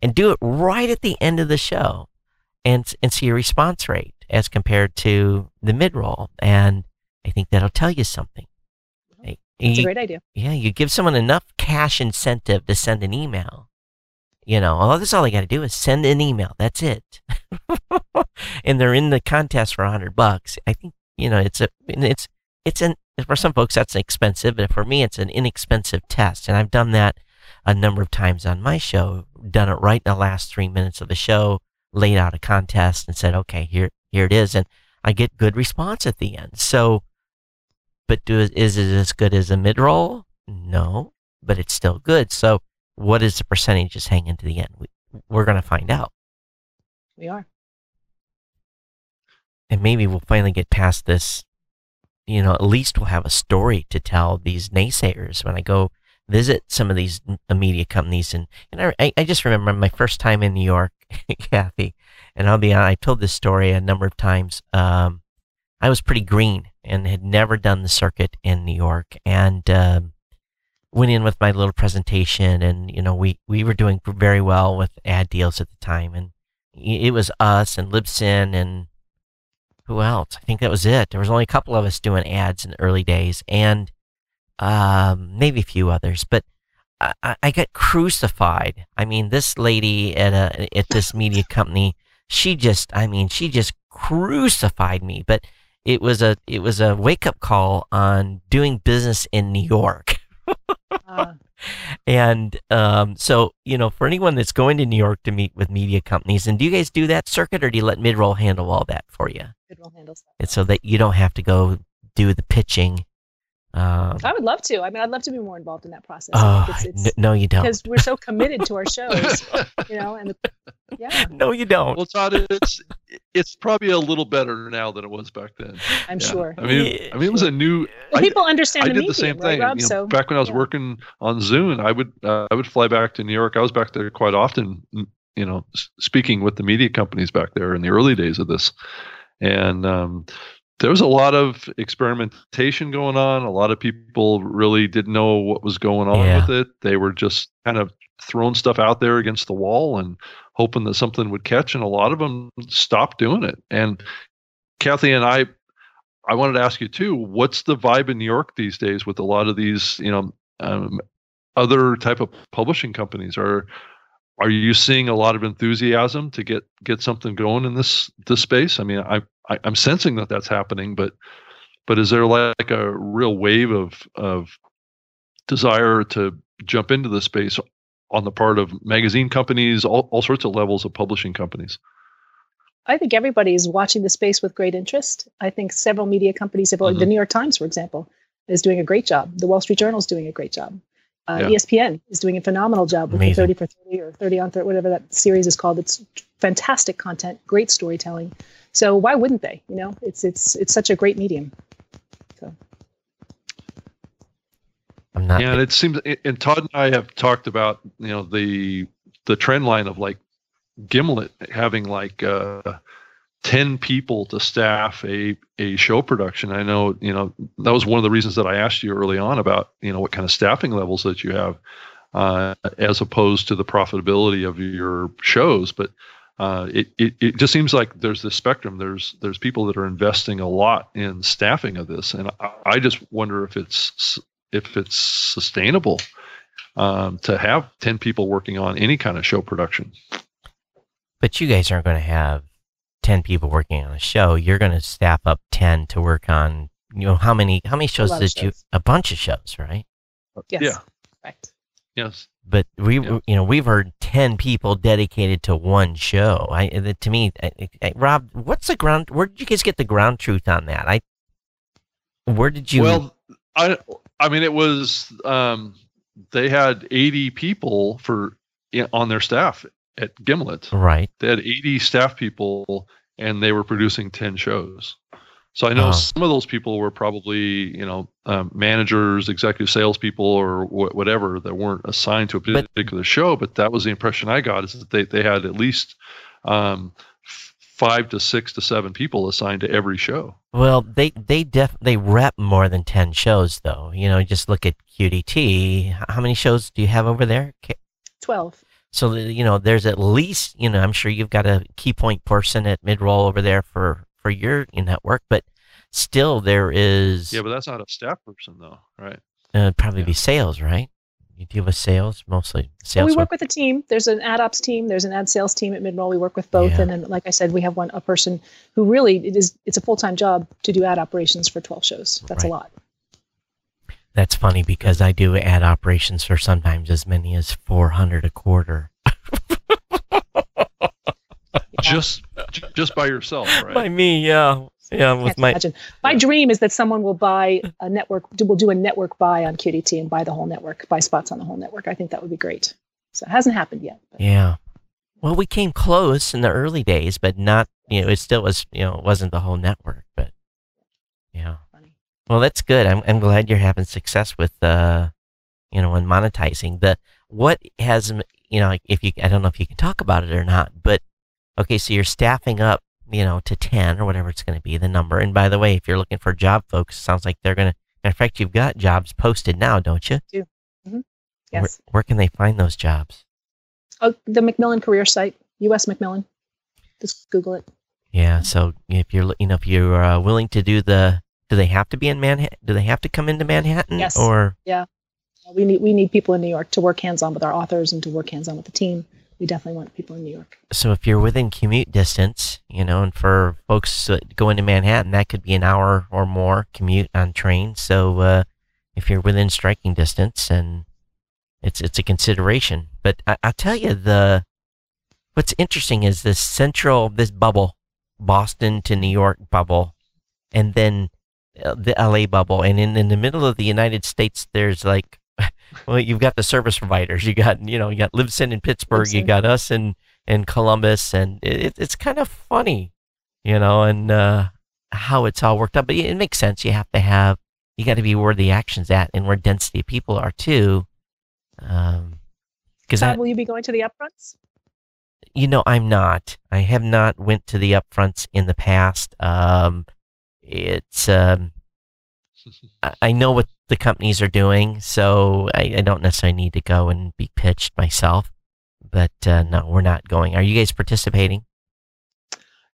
and do it right at the end of the show and, and see your response rate as compared to the mid-roll. And I think that'll tell you something. It's you, a great idea. Yeah. You give someone enough cash incentive to send an email. You know, all that's all they got to do is send an email. That's it. And they're in the contest for a hundred bucks. I think, you know, it's a, it's, it's an, for some folks that's expensive, but for me, it's an inexpensive test. And I've done that a number of times on my show, done it right in the last three minutes of the show, laid out a contest and said, okay, here, here it is. And I get good response at the end. So, but do, is it as good as a mid-roll? No, but it's still good. So, what is the percentages hanging to the end? We, we're going to find out. We are. And maybe we'll finally get past this. You know, at least we'll have a story to tell these naysayers when I go visit some of these media companies. And, and I, I just remember my first time in New York, Kathy, and I'll be honest, I told this story a number of times. Um, I was pretty green and had never done the circuit in New York. And, um, went in with my little presentation and, you know, we, we were doing very well with ad deals at the time. And it was us and Libsyn and who else? I think that was it. There was only a couple of us doing ads in the early days and, um, maybe a few others, but I, I got crucified. I mean, this lady at a, at this media company, she just, I mean, she just crucified me, but it was a, it was a wake up call on doing business in New York. uh. And um, so, you know, for anyone that's going to New York to meet with media companies, and do you guys do that circuit or do you let Midroll handle all that for you? Midroll handles that. And so that you don't have to go do the pitching Um, I would love to. I mean, I'd love to be more involved in that process. Uh, it's, it's, n- no, you don't. Because we're so committed to our shows, you know. And the, yeah. No, you don't. Well, Todd, it's it's probably a little better now than it was back then. I'm yeah. sure. I mean, yeah. I mean, it was a new. Well, I, people understand. I did the same thing. Right, Rob? You know, so, back when I was yeah. working on Zoom, I would uh, I would fly back to New York. I was back there quite often, you know, speaking with the media companies back there in the early days of this, and. Um, There was a lot of experimentation going on. A lot of people really didn't know what was going on yeah. with it. They were just kind of throwing stuff out there against the wall and hoping that something would catch. And a lot of them stopped doing it. And Kathy and I, I wanted to ask you too, what's the vibe in New York these days with a lot of these, you know, um, other type of publishing companies? Are are you seeing a lot of enthusiasm to get get something going in this this space? I mean, I. I, I'm sensing that that's happening, but but is there like a real wave of of desire to jump into the space on the part of magazine companies, all, all sorts of levels of publishing companies? I think everybody is watching the space with great interest. I think several media companies have, mm-hmm. the New York Times, for example, is doing a great job. The Wall Street Journal is doing a great job. Uh, yeah. E S P N is doing a phenomenal job with the thirty for thirty or thirty on thirty, whatever that series is called. It's fantastic content, great storytelling. So why wouldn't they? You know, it's it's it's such a great medium. So. I'm not. Yeah, and it seems. And Todd and I have talked about, you know, the the trend line of like Gimlet having like uh, ten people to staff a a show production. I know, you know, that was one of the reasons that I asked you early on about, you know, what kind of staffing levels that you have, uh, as opposed to the profitability of your shows, but. Uh, it, it it just seems like there's this spectrum. There's there's people that are investing a lot in staffing of this, and I, I just wonder if it's if it's sustainable um, to have ten people working on any kind of show production. But you guys aren't going to have ten people working on a show. You're going to staff up ten to work on, you know, how many how many shows did shows. you a bunch of shows, right? Yes. Yeah. Right. Yes. But we, yeah. you know, we've heard ten people dedicated to one show. I, to me, I, I, Rob, what's the ground? Where did you guys get the ground truth on that? I, where did you? Well, I, I mean, it was um, they had eighty people for on their staff at Gimlet. Right. They had eighty staff people, and they were producing ten shows. So I know oh. some of those people were probably, you know, um, managers, executive salespeople, or wh- whatever that weren't assigned to a particular but, show. But that was the impression I got, is that they, they had at least um, f- five to six to seven people assigned to every show. Well, they they def- they rep more than ten shows, though. You know, just look at Q D T. How many shows do you have over there? K- Twelve. So, you know, there's at least, you know, I'm sure you've got a key point person at Midroll over there for. for your network, but still there is... Yeah, but that's not a staff person, though, right? Uh, it'd probably yeah. be sales, right? You deal with sales, mostly sales. Well, we work with a team. There's an ad ops team. There's an ad sales team at Midroll. We work with both. Yeah. And then, like I said, we have one a person who really, it is, it's a full-time job to do ad operations for twelve shows. That's right. A lot. That's funny, because I do ad operations for sometimes as many as four hundred a quarter. Just, just by yourself, right? By me, yeah, yeah. With my imagine. my yeah. dream is that someone will buy a network, will do a network buy on Q D T and buy the whole network, buy spots on the whole network. I think that would be great. So it hasn't happened yet. But. Yeah. Well, we came close in the early days, but not. You know, it still was. You know, it wasn't the whole network, but yeah. Funny. Well, that's good. I'm, I'm glad you're having success with, uh, you know, in monetizing the. What has, you know, if you, I don't know if you can talk about it or not, but. Okay, so you're staffing up, you know, to ten or whatever it's going to be, the number. And by the way, if you're looking for a job, folks, sounds like they're going to, in fact, you've got jobs posted now, don't you? I do. Mm-hmm. Yes. Where, where can they find those jobs? Oh, the Macmillan career site, U S Macmillan. Just Google it. Yeah, so if you're, you know, if you're uh, willing to do the, do they have to be in Manhattan? Do they have to come into Manhattan? Yes. Or? Yeah. We need, we need people in New York to work hands-on with our authors and to work hands-on with the team. We definitely want people in New York. So if you're within commute distance, you know, and for folks that go into Manhattan, that could be an hour or more commute on train. So uh, if you're within striking distance, and it's it's a consideration. But I, I'll tell you, the what's interesting is this central, this bubble, Boston to New York bubble, and then the L A bubble, and in, in the middle of the United States, there's like, well, you've got the service providers. You got, you know, you got Libsyn in Pittsburgh. Libsyn. You got us in, in Columbus, and it, it's kind of funny, you know, and uh, how it's all worked out. But it makes sense. You have to have, you got to be where the action's at and where density of people are too. Um, Todd, will you be going to the upfronts? You know, I'm not. I have not went to the upfronts in the past. Um, it's um, I, I know what the companies are doing, so I, I don't necessarily need to go and be pitched myself. But uh, no, we're not going. Are you guys participating?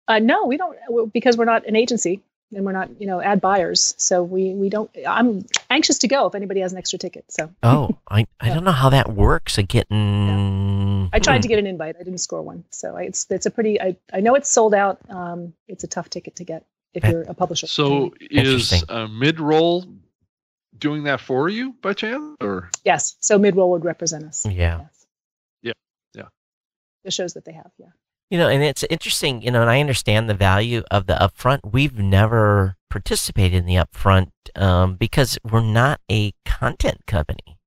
Uh, no, we don't, because we're not an agency and we're not, you know, ad buyers. So we, we don't. I'm anxious to go if anybody has an extra ticket. So oh, I I yeah. don't know how that works. I getting. Yeah. I tried hmm. to get an invite. I didn't score one. So I, it's it's a pretty. I I know it's sold out. Um, it's a tough ticket to get if that, you're a publisher. So is uh, Midroll doing that for you by chance? Or yes, so Midroll would represent us. Yeah. Yes. The shows that they have, yeah. You know, and it's interesting, you know, and I understand the value of the upfront. We've never participated in the upfront um, because we're not a content company.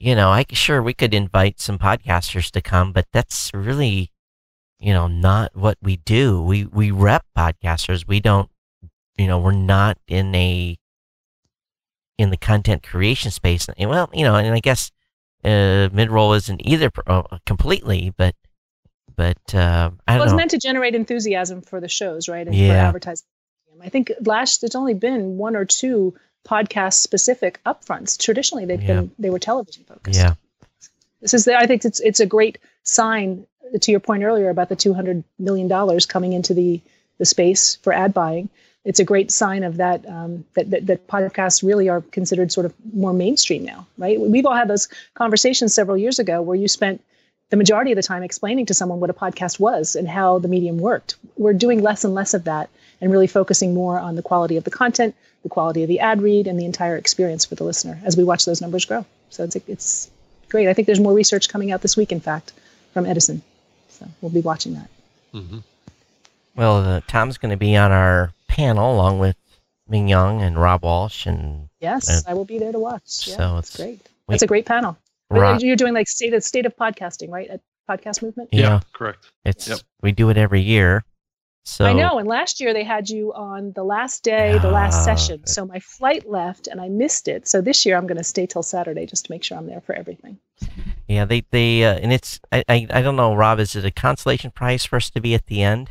You know, I sure we could invite some podcasters to come, but that's really, you know, not what we do. We we rep podcasters. We don't, you know, we're not in a in the content creation space. And well, you know, and I guess uh, Midroll isn't either uh, completely, but. But uh, I don't well, it's know. meant to generate enthusiasm for the shows, right? And yeah. for advertising. I think last it's only been one or two podcast-specific upfronts. Traditionally, they've yeah. been they were television-focused. Yeah. This is the, I think it's it's a great sign to your point earlier about the two hundred million dollars coming into the the space for ad buying. It's a great sign of that, um, that that that podcasts really are considered sort of more mainstream now, right? We've all had those conversations several years ago where you spent the majority of the time explaining to someone what a podcast was and how the medium worked. We're doing less and less of that and really focusing more on the quality of the content, the quality of the ad read, and the entire experience for the listener as we watch those numbers grow. So it's it's great. I think there's more research coming out this week, in fact, from Edison. So we'll be watching that. Mm-hmm. Well, uh, Tom's going to be on our panel along with Mignon and Rob Walsh. And Yes, uh, I will be there to watch. Yeah, so it's great. Wait. That's a great panel. Rob. You're doing like state of, state of podcasting, right? At Podcast Movement? Yeah, yeah. correct. It's yep. We do it every year. So I know. And last year they had you on the last day, uh, the last session. So my flight left and I missed it. So this year I'm going to stay till Saturday just to make sure I'm there for everything. Yeah, they, they uh, and it's, I, I, I don't know, Rob, is it a consolation prize for us to be at the end?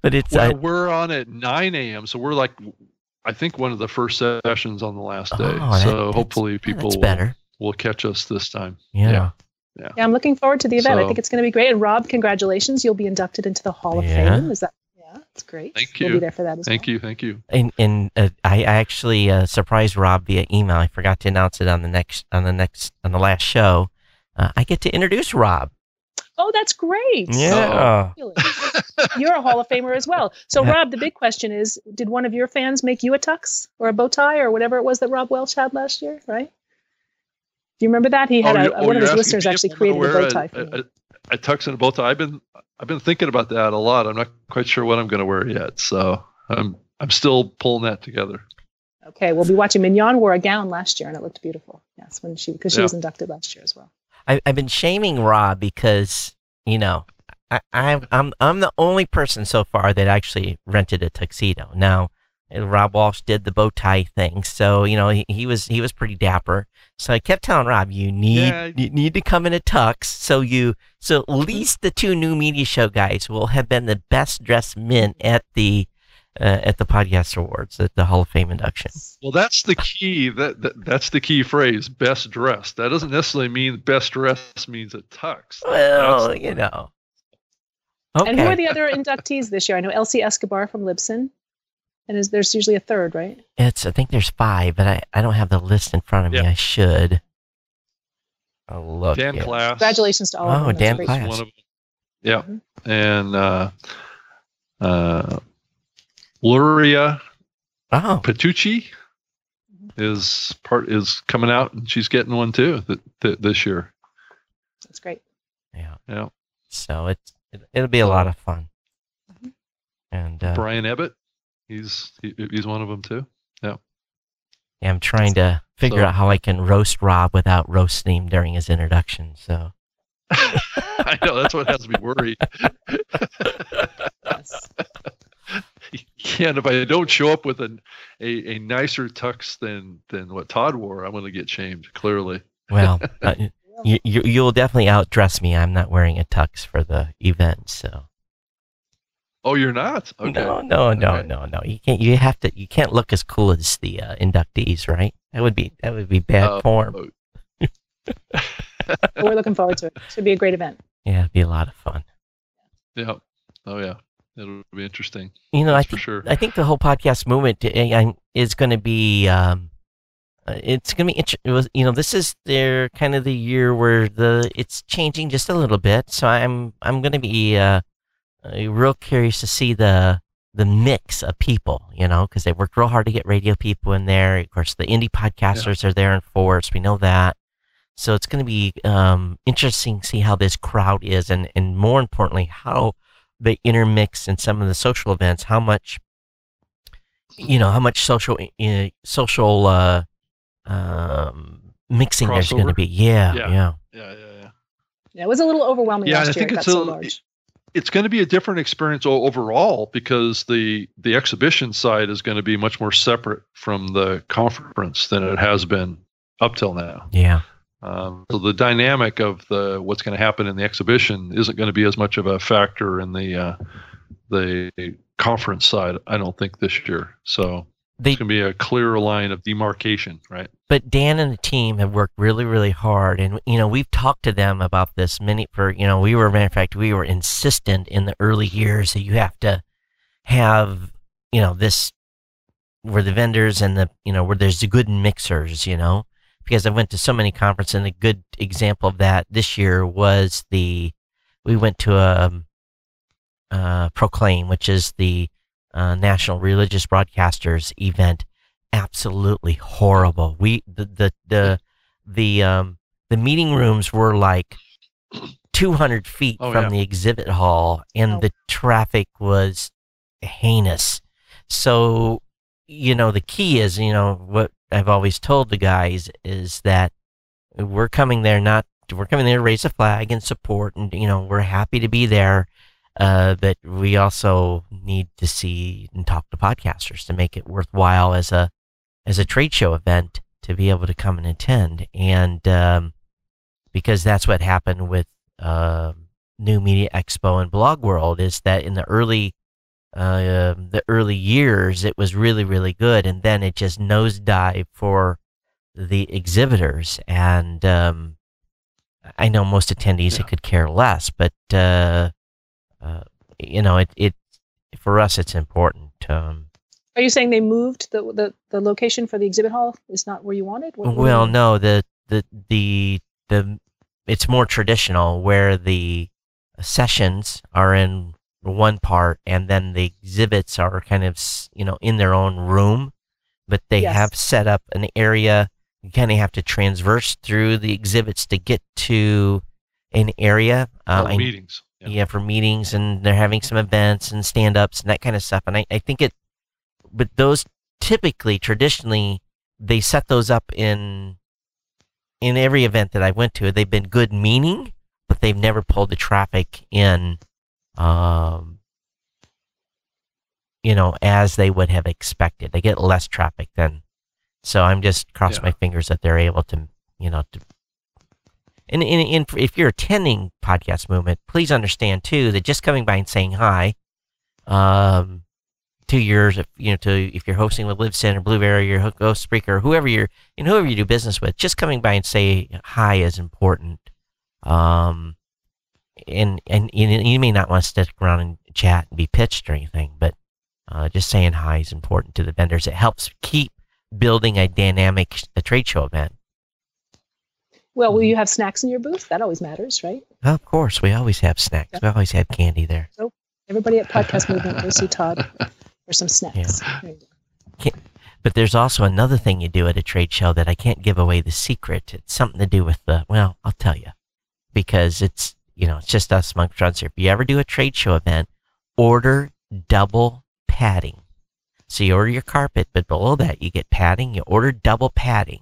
But it's. Well, I, we're on at nine a.m. So we're like, I think one of the first sessions on the last day. Oh, so that, hopefully people yeah, will. Better. Will catch us this time. Yeah. yeah. Yeah. Yeah. I'm looking forward to the event. So, I think it's going to be great. And Rob, congratulations. You'll be inducted into the Hall of yeah. Fame. Is that, yeah, it's great. Thank you. We'll be there for that as thank well. Thank you. Thank you. And, and uh, I, I actually uh, surprised Rob via email. I forgot to announce it on the next, on the next, on the last show. Uh, I get to introduce Rob. Oh, that's great. Yeah. Oh. You're a Hall of Famer as well. So, Rob, the big question is, did one of your fans make you a tux or a bow tie or whatever it was that Rob Welch had last year, right? Do you remember that? He had oh, a, oh, one of his listeners actually created a bow tie. A, a, a tux and a bow tie. I've been I've been thinking about that a lot. I'm not quite sure what I'm going to wear yet, so I'm I'm still pulling that together. Okay, we'll be watching. Mignon wore a gown last year, and it looked beautiful. Yes, when she because she yeah. was inducted last year as well. I, I've been shaming Rob because you know I, I'm I'm I'm the only person so far that actually rented a tuxedo. Now Rob Walsh did the bow tie thing, so you know he, he was he was pretty dapper. So I kept telling Rob, you need yeah. you need to come in a tux, so you so at least the two new media show guys will have been the best dressed men at the uh, at the podcast awards at the Hall of Fame induction. Well, that's the key. That, that that's the key phrase. Best dressed. That doesn't necessarily mean best dressed means a tux. Well, that's you know. Okay. And who are the other inductees this year? I know Elsie Escobar from Libsyn. And is there's usually a third, right? It's I think there's five, but I, I don't have the list in front of yep. me. I should. I love Dan it. Class. Congratulations to all oh, of them. Oh, Dan Class. One of them. Yeah. Mm-hmm. And uh, uh, Luria oh. Pettucci is part is coming out, and she's getting one too th- th- this year. That's great. Yeah. Yeah. So it's it, it'll be a lot of fun. Mm-hmm. And uh, Brian Ebbett. he's he, he's one of them too. Yeah. Yeah, I'm trying to figure so, out how I can roast Rob without roasting him during his introduction. So. I know, that's what has me worried. Yes. Yeah, and if I don't show up with an, a a nicer tux than than what Todd wore, I'm going to get shamed. Clearly. Well, uh, you, you you'll definitely outdress me. I'm not wearing a tux for the event, so. Oh, you're not? Okay. No, no, no, right. no, no. You can't. You have to. You can't look as cool as the uh, inductees, right? That would be that would be bad uh, form. Oh. Well, we're looking forward to it. It should be a great event. Yeah, it'd be a lot of fun. Yeah. Oh, yeah. It'll be interesting. You know, That's I think, for sure. I think the whole podcast movement is going to be, um, it's going to be, it was, you know, this is their kind of the year where the it's changing just a little bit. So I'm I'm going to be uh, real curious to see the the mix of people, you know, because they worked real hard to get radio people in there. Of course, the indie podcasters yeah. are there in force. We know that. So it's going to be um, interesting to see how this crowd is, and, and more importantly, how they intermix in some of the social events. How much, you know, how much social uh, social uh, um, mixing Crossover. There's going to be. Yeah, yeah, yeah, yeah, yeah. yeah. yeah it was a little overwhelming. Yeah, last I year, think it's it got a, so large. It's going to be a different experience overall because the the exhibition side is going to be much more separate from the conference than it has been up till now. Yeah. Um, so the dynamic of the what's going to happen in the exhibition isn't going to be as much of a factor in the uh, the conference side, I don't think, this year. So they, it's going to be a clearer line of demarcation, right? But Dan and the team have worked really, really hard, and you know we've talked to them about this many. For you know, we were matter of fact, we were insistent in the early years that you have to have you know this where the vendors and the you know where there's the good mixers, you know. Because I went to so many conferences, and a good example of that this year was the, we went to a, a Proclaim, which is the uh, National Religious Broadcasters event. Absolutely horrible. We the the the the, um, the meeting rooms were like two hundred feet oh, from yeah. the exhibit hall, and oh. the traffic was heinous. So, you know, the key is, you know, what. I've always told the guys is that we're coming there not we're coming there to raise a flag and support, and you know we're happy to be there, uh, but we also need to see and talk to podcasters to make it worthwhile as a as a trade show event to be able to come and attend, and um, because that's what happened with uh, New Media Expo and Blog World is that in the early. Uh, the early years, it was really, really good, and then it just nosedived for the exhibitors. And um, I know most attendees yeah. could care less, but uh, uh, you know, it, it for us it's important. Um, Are you saying they moved the, the the location for the exhibit hall? Is not where you wanted? What, well, no, the the the the it's more traditional where the sessions are in. One part, and then the exhibits are kind of, you know, in their own room, but they yes. have set up an area. You kind of have to transverse through the exhibits to get to an area. Uh, for meetings. Yeah. yeah, for meetings, and they're having some events and stand-ups and that kind of stuff. And I, I think it, but those typically, traditionally, they set those up in, in every event that I went to. They've been good meaning, but they've never pulled the traffic in. Um, you know, as they would have expected, they get less traffic then. So I'm just crossing yeah. my fingers that they're able to, you know, to. And, and, and if you're attending Podcast Movement, please understand too that just coming by and saying hi, um, to your, you know, to if you're hosting with Libsyn or Blueberry or Ghost Spreaker, whoever you're, and whoever you do business with, just coming by and say hi is important. Um. And, and and you may not want to stick around and chat and be pitched or anything, but uh, just saying hi is important to the vendors. It helps keep building a dynamic a trade show event. Well, will you have snacks in your booth? That always matters, right? Well, of course. We always have snacks. Yeah. We always have candy there. So everybody at Podcast Movement will see Todd for some snacks. Yeah. There you go. But there's also another thing you do at a trade show that I can't give away the secret. It's something to do with the, well, I'll tell you, because it's, you know, it's just us amongst friends here. If you ever do a trade show event, order double padding. So you order your carpet, but below that you get padding. You order double padding.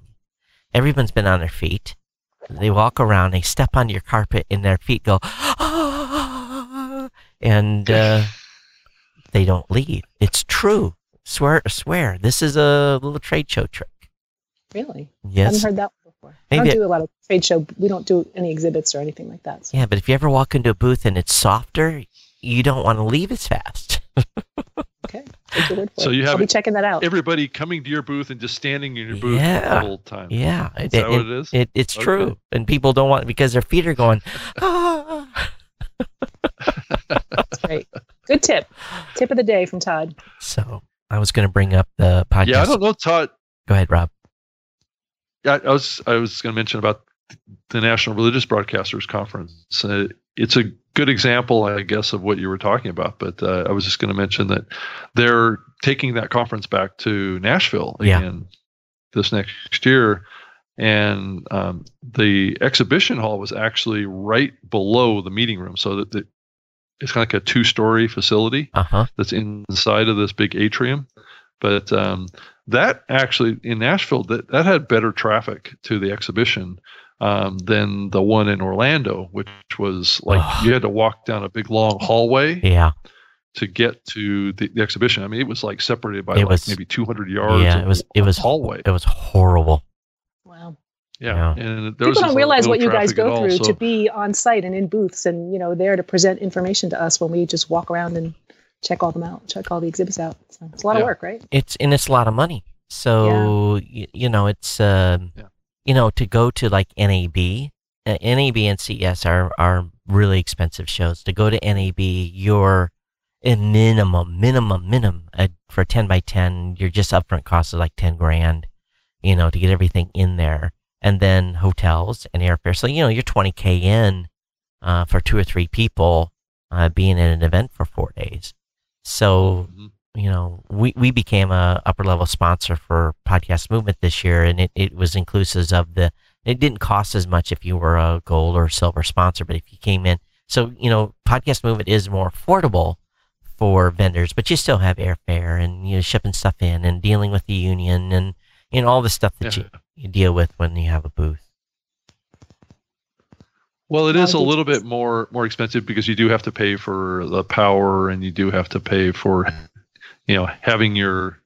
Everyone's been on their feet. They walk around, they step on your carpet, and their feet go, ah, and uh, they don't leave. It's true. Swear, swear. This is a little trade show trick. Really? Yes. I haven't heard that one before. Maybe I don't do a lot of trade show. We don't do any exhibits or anything like that. So. Yeah, but if you ever walk into a booth and it's softer, you don't want to leave as fast. Okay. So you have I'll be checking that out. Everybody coming to your booth and just standing in your booth yeah. the whole time. Yeah. Is it, that it, what it is? It, it's okay. True. And people don't want it because their feet are going, ah. That's great. Good tip. Tip of the day from Todd. So I was going to bring up the podcast. Yeah, I don't know, Todd. Go ahead, Rob. Yeah, I was I was going to mention about the National Religious Broadcasters Conference. Uh, it's a good example, I guess, of what you were talking about. But uh, I was just going to mention that they're taking that conference back to Nashville again yeah. this next year. And um, the exhibition hall was actually right below the meeting room. So that the, it's kind of like a two-story facility uh-huh. that's inside of this big atrium. But um, that actually, in Nashville, that, that had better traffic to the exhibition um, than the one in Orlando, which was like oh. you had to walk down a big, long hallway yeah. to get to the, the exhibition. I mean, it was like separated by like was, maybe two hundred yards yeah, it was, it was, hallway. It was horrible. Wow. Yeah. yeah. And there People was don't realize what you guys go through all, so. to be on site and in booths and, you know, there to present information to us when we just walk around and check all them out, check all the exhibits out. So it's a lot yeah. of work, right? It's and it's a lot of money. So, yeah. y- you know, it's, uh, yeah. you know, to go to like N A B, uh, N A B and C E S are, are really expensive shows. To go to N A B, you're a minimum, minimum, minimum uh, for a ten by ten, your just upfront cost is like ten grand, you know, to get everything in there. And then hotels and airfare. So, you know, you're twenty K in uh, for two or three people uh, being at an event for four days. So, you know, we, we became a upper level sponsor for Podcast Movement this year, and it, it was inclusive of the, it didn't cost as much if you were a gold or silver sponsor, but if you came in. So, you know, Podcast Movement is more affordable for vendors, but you still have airfare and, you know, shipping stuff in and dealing with the union and, and all the stuff that yeah. you, you deal with when you have a booth. Well, it is a little bit more, more expensive because you do have to pay for the power and you do have to pay for, you know, having your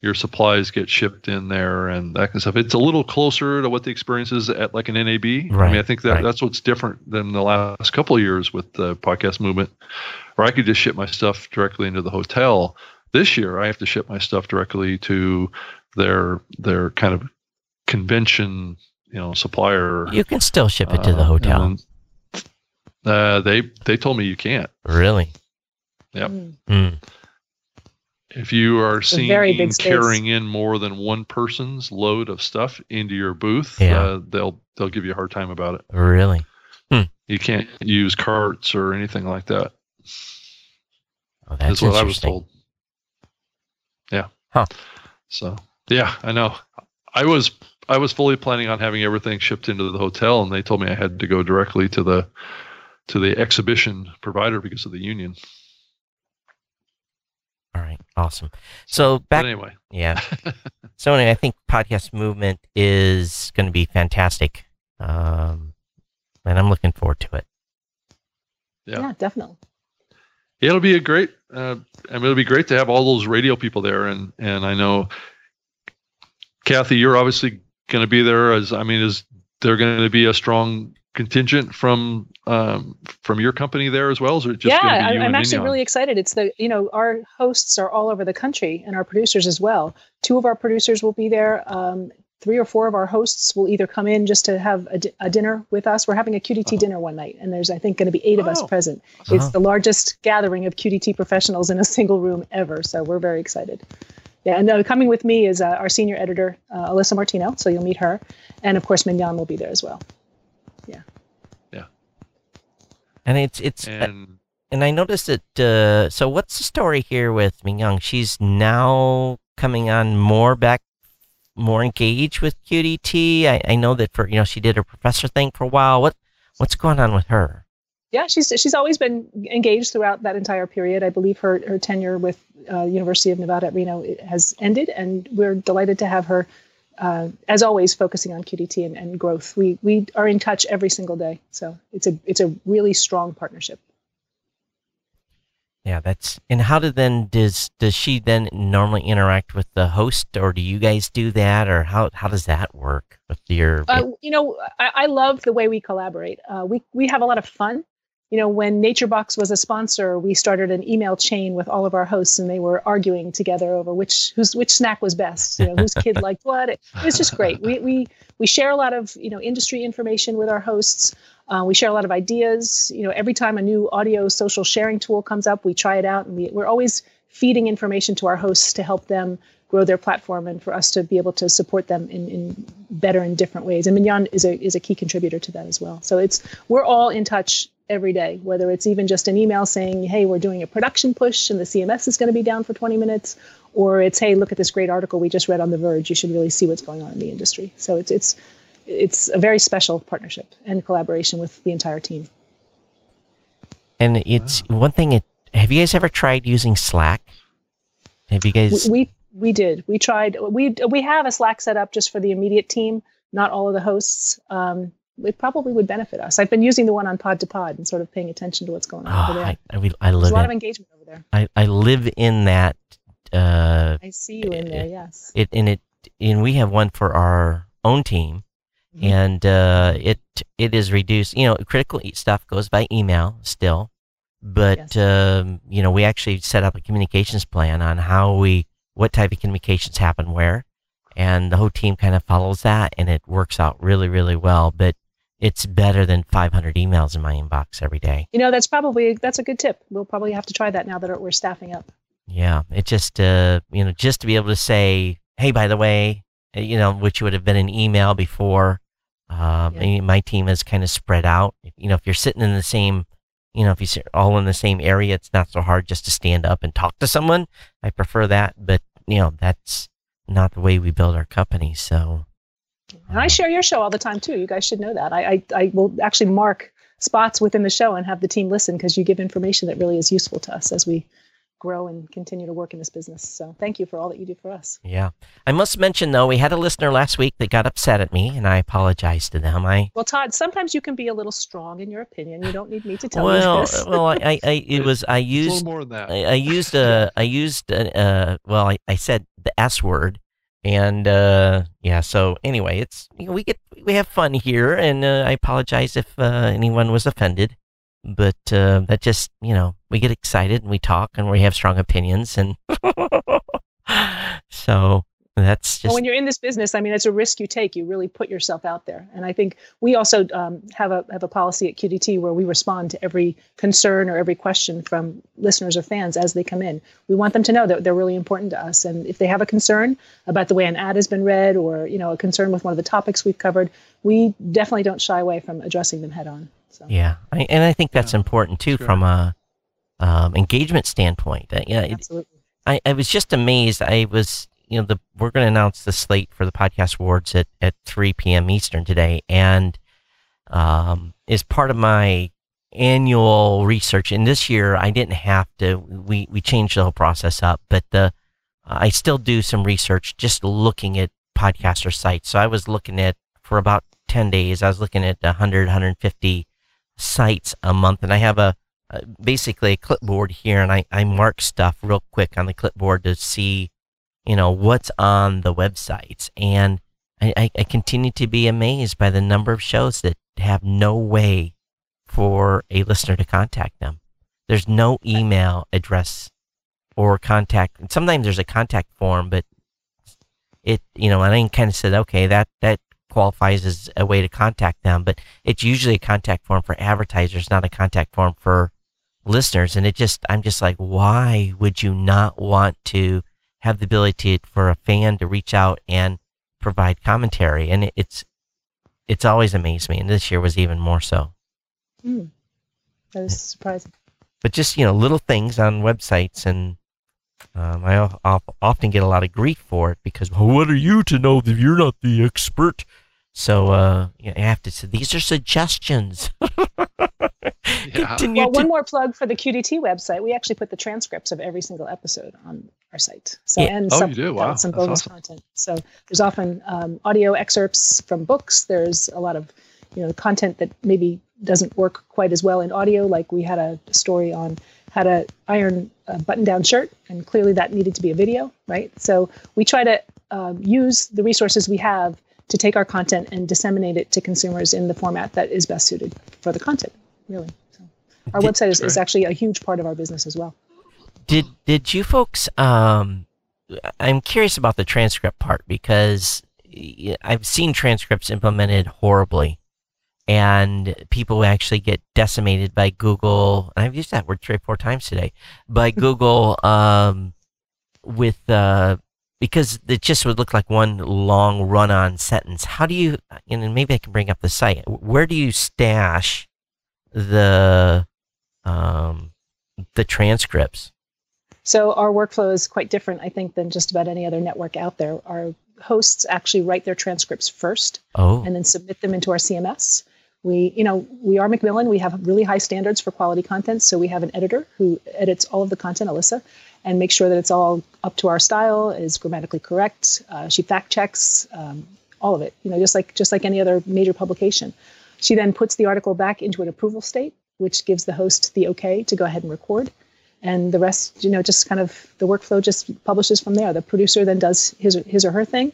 your supplies get shipped in there and that kind of stuff. It's a little closer to what the experience is at like an N A B. Right, I mean, I think that right. that's what's different than the last couple of years with the Podcast Movement, where I could just ship my stuff directly into the hotel. This year, I have to ship my stuff directly to their their kind of convention, you know, supplier. You can still ship it to the hotel. Um, uh, they they told me you can't. Really? Yep. Mm. If you are seen carrying in more than one person's load of stuff into your booth, yeah. uh, they'll they'll give you a hard time about it. Really? Hmm. You can't use carts or anything like that. Oh, that's, that's what I was told. Yeah. Huh. So yeah, I know. I was I was fully planning on having everything shipped into the hotel, and they told me I had to go directly to the to the exhibition provider because of the union. All right, awesome. So back but anyway, yeah. So anyway, I think Podcast Movement is going to be fantastic, um, and I'm looking forward to it. Yeah, yeah definitely. It'll be a great. Uh, I mean, it'll be great to have all those radio people there, and and I know, Kathy, you're obviously going to be there. As I mean, is there going to be a strong contingent from um, from your company there as well? Or just yeah, gonna be you I'm and actually Mignon? Really excited. It's the you know our hosts are all over the country, and our producers as well. Two of our producers will be there. Um, three or four of our hosts will either come in just to have a, d- a dinner with us. We're having a Q D T oh. dinner one night, and there's, I think, going to be eight oh. of us present. Uh-huh. It's the largest gathering of Q D T professionals in a single room ever, so we're very excited. Yeah, and uh, coming with me is uh, our senior editor, uh, Alyssa Martino, so you'll meet her. And, of course, Mignon will be there as well. Yeah. Yeah. And it's, it's and, uh, and I noticed that, uh, so what's the story here with Mignon? She's now coming on more back more engaged with Q D T. I, I know that for, you know, she did her professor thing for a while. What, what's going on with her? Yeah, she's she's always been engaged throughout that entire period. I believe her, her tenure with uh, University of Nevada at Reno has ended, and we're delighted to have her, uh, as always, focusing on Q D T and, and growth. We we are in touch every single day, so it's a it's a really strong partnership. Yeah, that's and how do then does does she then normally interact with the host, or do you guys do that, or how how does that work with your? Uh, you know, I, I love the way we collaborate. Uh, we we have a lot of fun. You know, when NatureBox was a sponsor, we started an email chain with all of our hosts, and they were arguing together over which whose which snack was best. You know, whose kid liked what. It, it was just great. We we we share a lot of you know industry information with our hosts. Uh, we share a lot of ideas. You know, every time a new audio social sharing tool comes up, we try it out, and we we're always feeding information to our hosts to help them grow their platform and for us to be able to support them in, in better and different ways. And Mignon is a is a key contributor to that as well. So it's we're all in touch every day, whether it's even just an email saying, hey, we're doing a production push and the C M S is going to be down for twenty minutes, or it's, hey, look at this great article we just read on The Verge. You should really see what's going on in the industry. So it's it's it's a very special partnership and collaboration with the entire team. And it's wow. one thing, it, have you guys ever tried using Slack? Have you guys? We, we we did. We tried. We we have a Slack set up just for the immediate team, not all of the hosts. Um, It probably would benefit us. I've been using the one on Pod to Pod and sort of paying attention to what's going on oh, over there. I, I, I live There's a lot in, of engagement over there. I, I live in that. Uh, I see you in there. Yes. It and it and we have one for our own team, mm-hmm. and uh, it it is reduced. You know, critical stuff goes by email still, but yes. um, you know, we actually set up a communications plan on how we what type of communications happen where, and the whole team kind of follows that, and it works out really really well. But it's better than five hundred emails in my inbox every day. You know, that's probably, that's a good tip. We'll probably have to try that now that we're staffing up. Yeah. It just, uh, you know, just to be able to say, hey, by the way, you know, which would have been an email before. Um, yeah. My team is kind of spread out. You know, if you're sitting in the same, you know, if you're all in the same area, it's not so hard just to stand up and talk to someone. I prefer that, but you know, that's not the way we build our company. So. And I share your show all the time, too. You guys should know that. I, I, I will actually mark spots within the show and have the team listen because you give information that really is useful to us as we grow and continue to work in this business. So thank you for all that you do for us. Yeah. I must mention, though, we had a listener last week that got upset at me, and I apologize to them. I Well, Todd, sometimes you can be a little strong in your opinion. You don't need me to tell well, you this. well, I, I, I, it was, I used, a little more than that. I, I used, a, I used, a, uh, well, I, I said the S word. And, uh, yeah, so anyway, it's, you know, we get, we have fun here, and, uh, I apologize if, uh, anyone was offended, but, uh, that just, you know, we get excited and we talk and we have strong opinions, and so that's just. Well, when you're in this business, I mean, it's a risk you take, you really put yourself out there. And I think we also, um, have a, have a policy at Q D T where we respond to every concern or every question from listeners or fans as they come in. We want them to know that they're really important to us. And if they have a concern about the way an ad has been read, or, you know, a concern with one of the topics we've covered, we definitely don't shy away from addressing them head on. So. Yeah. I, and I think that's yeah. important too, sure. from a, um, engagement standpoint. Uh, yeah. Absolutely. It, I, I was just amazed. I was, You know, the, we're going to announce the slate for the podcast awards at, at three p.m. Eastern today. And um, as part of my annual research, and this year I didn't have to, we, we changed the whole process up, but the I still do some research just looking at podcaster sites. So I was looking at, for about ten days, I was looking at one hundred, one hundred fifty sites a month. And I have a, a basically a clipboard here, and I, I mark stuff real quick on the clipboard to see, you know, what's on the websites. And I, I, I continue to be amazed by the number of shows that have no way for a listener to contact them. There's no email address or contact. And sometimes there's a contact form, but it, you know, and I kind of said, okay, that, that qualifies as a way to contact them, but it's usually a contact form for advertisers, not a contact form for listeners. And it just, I'm just like, why would you not want to have the ability for a fan to reach out and provide commentary? And it's it's always amazed me, and this year was even more so. Mm. That was surprising. But just, you know, little things on websites, and um, I of, often get a lot of grief for it because, well, what are you to know that you're not the expert? So uh, you know, I have to say, these are suggestions. Yeah. Continue well, to- one more plug for the Q D T website. We actually put the transcripts of every single episode on our site. So yeah. and oh, some, you do? Wow. some bonus awesome. content. So there's often um, audio excerpts from books. There's a lot of you know content that maybe doesn't work quite as well in audio. Like we had a story on how to iron a button-down shirt, and clearly that needed to be a video, right? So we try to um, use the resources we have to take our content and disseminate it to consumers in the format that is best suited for the content, really. So our website is, is actually a huge part of our business as well. Did did you folks, um, I'm curious about the transcript part, because I've seen transcripts implemented horribly, and people actually get decimated by Google. And I've used that word three or four times today, by Google um, with, uh, because it just would look like one long run-on sentence. How do you, and maybe I can bring up the site, where do you stash the um, the transcripts? So our workflow is quite different, I think, than just about any other network out there. Our hosts actually write their transcripts first oh. and then submit them into our C M S. We, you know, we are Macmillan. We have really high standards for quality content. So we have an editor who edits all of the content, Alyssa, and makes sure that it's all up to our style, is grammatically correct. Uh, she fact checks um, all of it, you know, just like just like any other major publication. She then puts the article back into an approval state, which gives the host the okay to go ahead and record. And the rest, you know, just kind of the workflow just publishes from there. The producer then does his, his or her thing,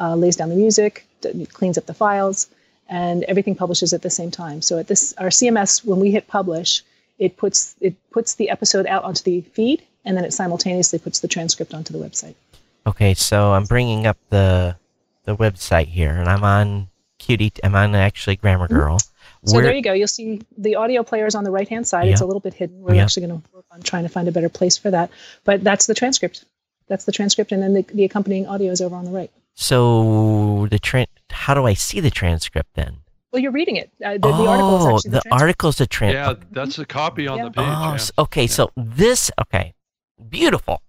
uh, lays down the music, d- cleans up the files, and everything publishes at the same time. So at this, our C M S, when we hit publish, it puts it puts the episode out onto the feed, and then it simultaneously puts the transcript onto the website. Okay, so I'm bringing up the the website here, and I'm on Q D T. I'm on actually Grammar Girl. Mm-hmm. So Where, there you go. You'll see the audio player is on the right hand side. Yeah. It's a little bit hidden. We're yeah. actually going to work on trying to find a better place for that. But that's the transcript. That's the transcript, and then the, the accompanying audio is over on the right. So the tra- how do I see the transcript then? Well, you're reading it. Uh, the, oh, the article is actually the, the article's a transcript. Yeah, that's a copy on yeah. the page. Oh, yeah. so, okay, yeah. so this, okay, beautiful.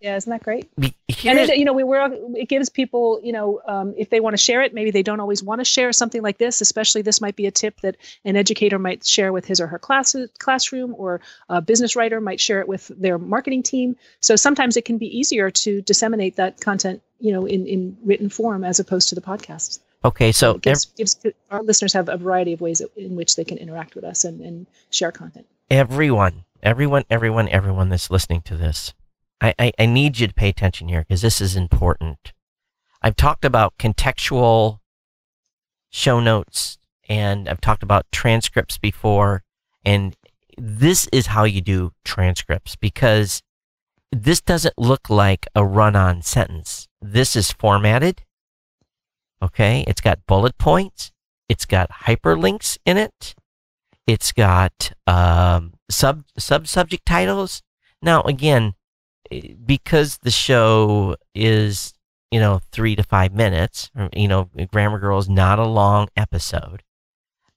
Yeah, isn't that great? Be- and it, you know, we were. It gives people, you know, um, if they want to share it, maybe they don't always want to share something like this. Especially, this might be a tip that an educator might share with his or her class classroom, or a business writer might share it with their marketing team. So sometimes it can be easier to disseminate that content, you know, in, in written form as opposed to the podcast. Okay, so it gives, every- gives, our listeners have a variety of ways in which they can interact with us and, and share content. Everyone, everyone, everyone, everyone that's listening to this. I, I need you to pay attention here, because this is important. I've talked about contextual show notes, and I've talked about transcripts before, and this is how you do transcripts, because this doesn't look like a run-on sentence. This is formatted, okay? It's got bullet points. It's got hyperlinks in it. It's got um, sub, sub-subject titles. Now, again, because the show is, you know, three to five minutes, you know, Grammar Girl is not a long episode.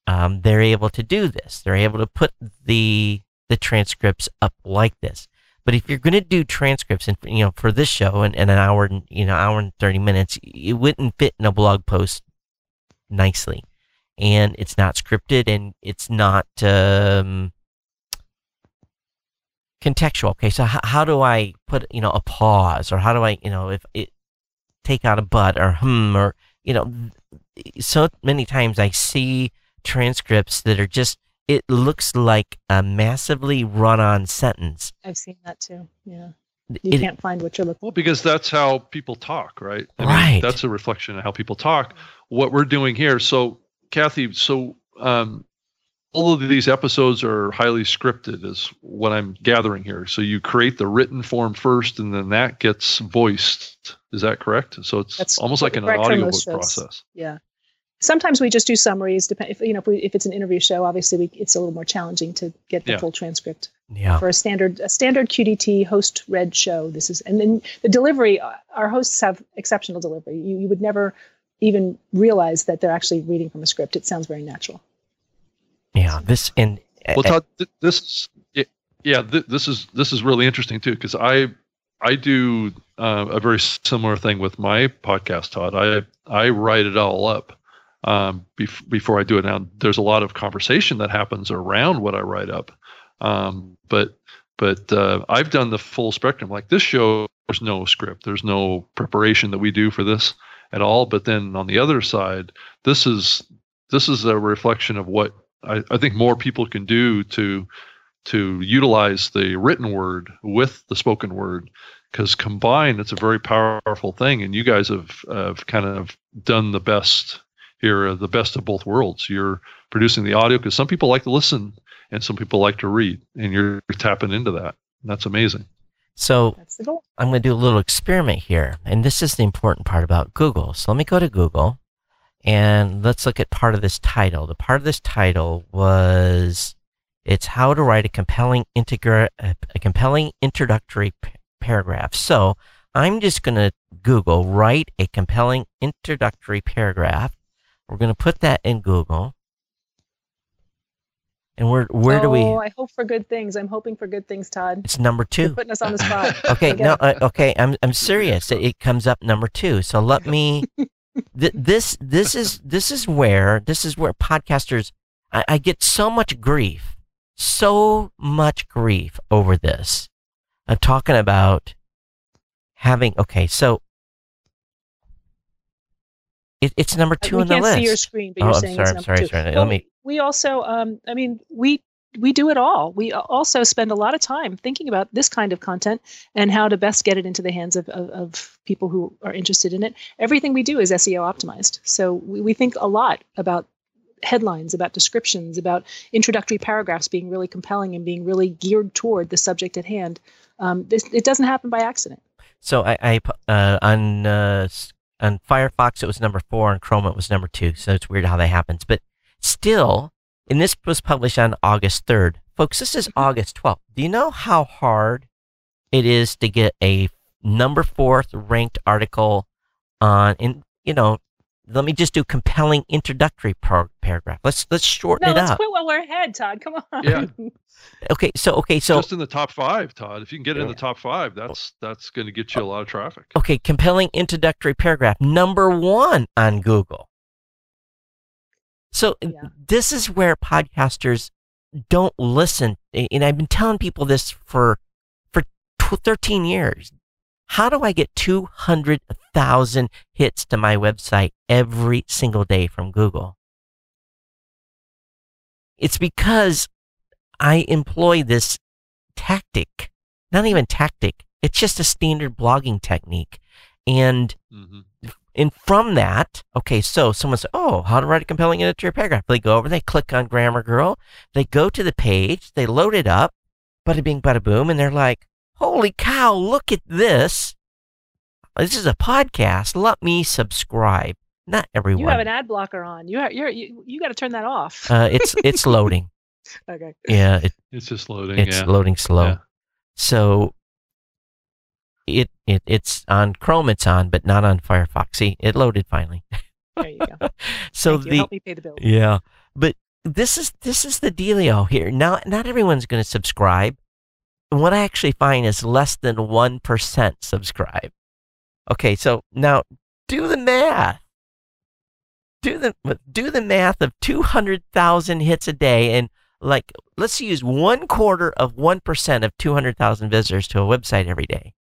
Um, they're able to do this. They're able to put the the transcripts up like this. But if you're going to do transcripts, and you know, for this show, in, in an hour, you know, hour and thirty minutes, it wouldn't fit in a blog post nicely. And it's not scripted, and it's not. Um, Contextual. Okay, so h- how do I put, you know, a pause, or how do I, you know, if it take out a but or hmm, or, you know, so many times I see transcripts that are just, it looks like a massively run-on sentence. I've seen that too. Yeah, you it, can't find what you're looking for. Well, because that's how people talk, right? I right. mean, that's a reflection of how people talk. What we're doing here. So, Kathy. So. um All of these episodes are highly scripted is what I'm gathering here. So you create the written form first, and then that gets voiced. Is that correct? So it's That's almost like an audiobook process. Yeah. Sometimes we just do summaries. Depend if you know if, we, if it's an interview show, obviously we, it's a little more challenging to get the yeah. full transcript. Yeah. For a standard a standard Q D T host read show, this is and then the delivery. Our hosts have exceptional delivery. You you would never even realize that they're actually reading from a script. It sounds very natural. Yeah, this and well, Todd, this yeah, this is this is really interesting too, because I I do uh, a very similar thing with my podcast, Todd. I I write it all up um, bef- before I do it. Now, there's a lot of conversation that happens around what I write up. Um, but but uh, I've done the full spectrum. Like this show, there's no script. There's no preparation that we do for this at all. But then on the other side, this is this is a reflection of what I, I think more people can do to to utilize the written word with the spoken word, because combined, it's a very powerful thing. And you guys have, have kind of done the best here, the best of both worlds. You're producing the audio because some people like to listen and some people like to read, and you're tapping into that. And that's amazing. So I'm going to do a little experiment here. And this is the important part about Google. So let me go to Google and let's look at part of this title. The part of this title was, it's how to write a compelling integra- a compelling introductory p- paragraph. So I'm just going to Google, write a compelling introductory paragraph. We're going to put that in Google. And where where oh, do we? Oh, I hope for good things. I'm hoping for good things, Todd. It's number two. You're putting us on the spot. okay, again. no, uh, okay. I'm I'm serious. It, it comes up number two. So let me. th- this this is this is where this is where podcasters, I, I get so much grief, so much grief over this. I'm talking about having. Okay, so it, it's number two we on the list. I can't see your screen, but oh, you're I'm saying sorry, it's number sorry, two. Sorry, sorry. Let me. We also, um, I mean, we we do it all. We also spend a lot of time thinking about this kind of content and how to best get it into the hands of, of, of people who are interested in it. Everything we do is S E O optimized. So we, we think a lot about headlines, about descriptions, about introductory paragraphs being really compelling and being really geared toward the subject at hand. Um, this, it doesn't happen by accident. So I, I uh, on uh, on Firefox, it was number four. On Chrome, it was number two. So it's weird how that happens. But still, and this was published on August third. Folks, this is August twelfth. Do you know how hard it is to get a number fourth ranked article on, and, you know, let me just do compelling introductory par- paragraph. Let's let's shorten no, it let's up. No, let's quit while we're ahead, Todd. Come on. Yeah. okay, so, okay, so. Just in the top five, Todd. If you can get it in the top five, that's that's going to get you a lot of traffic. Okay, compelling introductory paragraph, number one on Google. So yeah. This is where podcasters don't listen. And I've been telling people this for for thirteen years. How do I get two hundred thousand hits to my website every single day from Google? It's because I employ this tactic, not even tactic. It's just a standard blogging technique. And mm-hmm. And from that, okay, so someone said, oh, how to write a compelling introductory paragraph. They go over, they click on Grammar Girl, they go to the page, they load it up, bada bing, bada boom, and they're like, holy cow, look at this. This is a podcast. Let me subscribe. Not everyone. You have an ad blocker on. You are, you're, you you got to turn that off. uh, it's it's loading. Okay. Yeah. It, it's just loading. It's yeah. loading slow. Yeah. So. It it it's on Chrome, it's on, but not on Firefox. See, it loaded finally. There you go. so Thank you. The help me pay the bill. Yeah, but this is this is the dealio here. Now, not everyone's going to subscribe. What I actually find is less than one percent subscribe. Okay, so now do the math. Do the do the math of two hundred thousand hits a day, and like let's use one quarter of one percent of two hundred thousand visitors to a website every day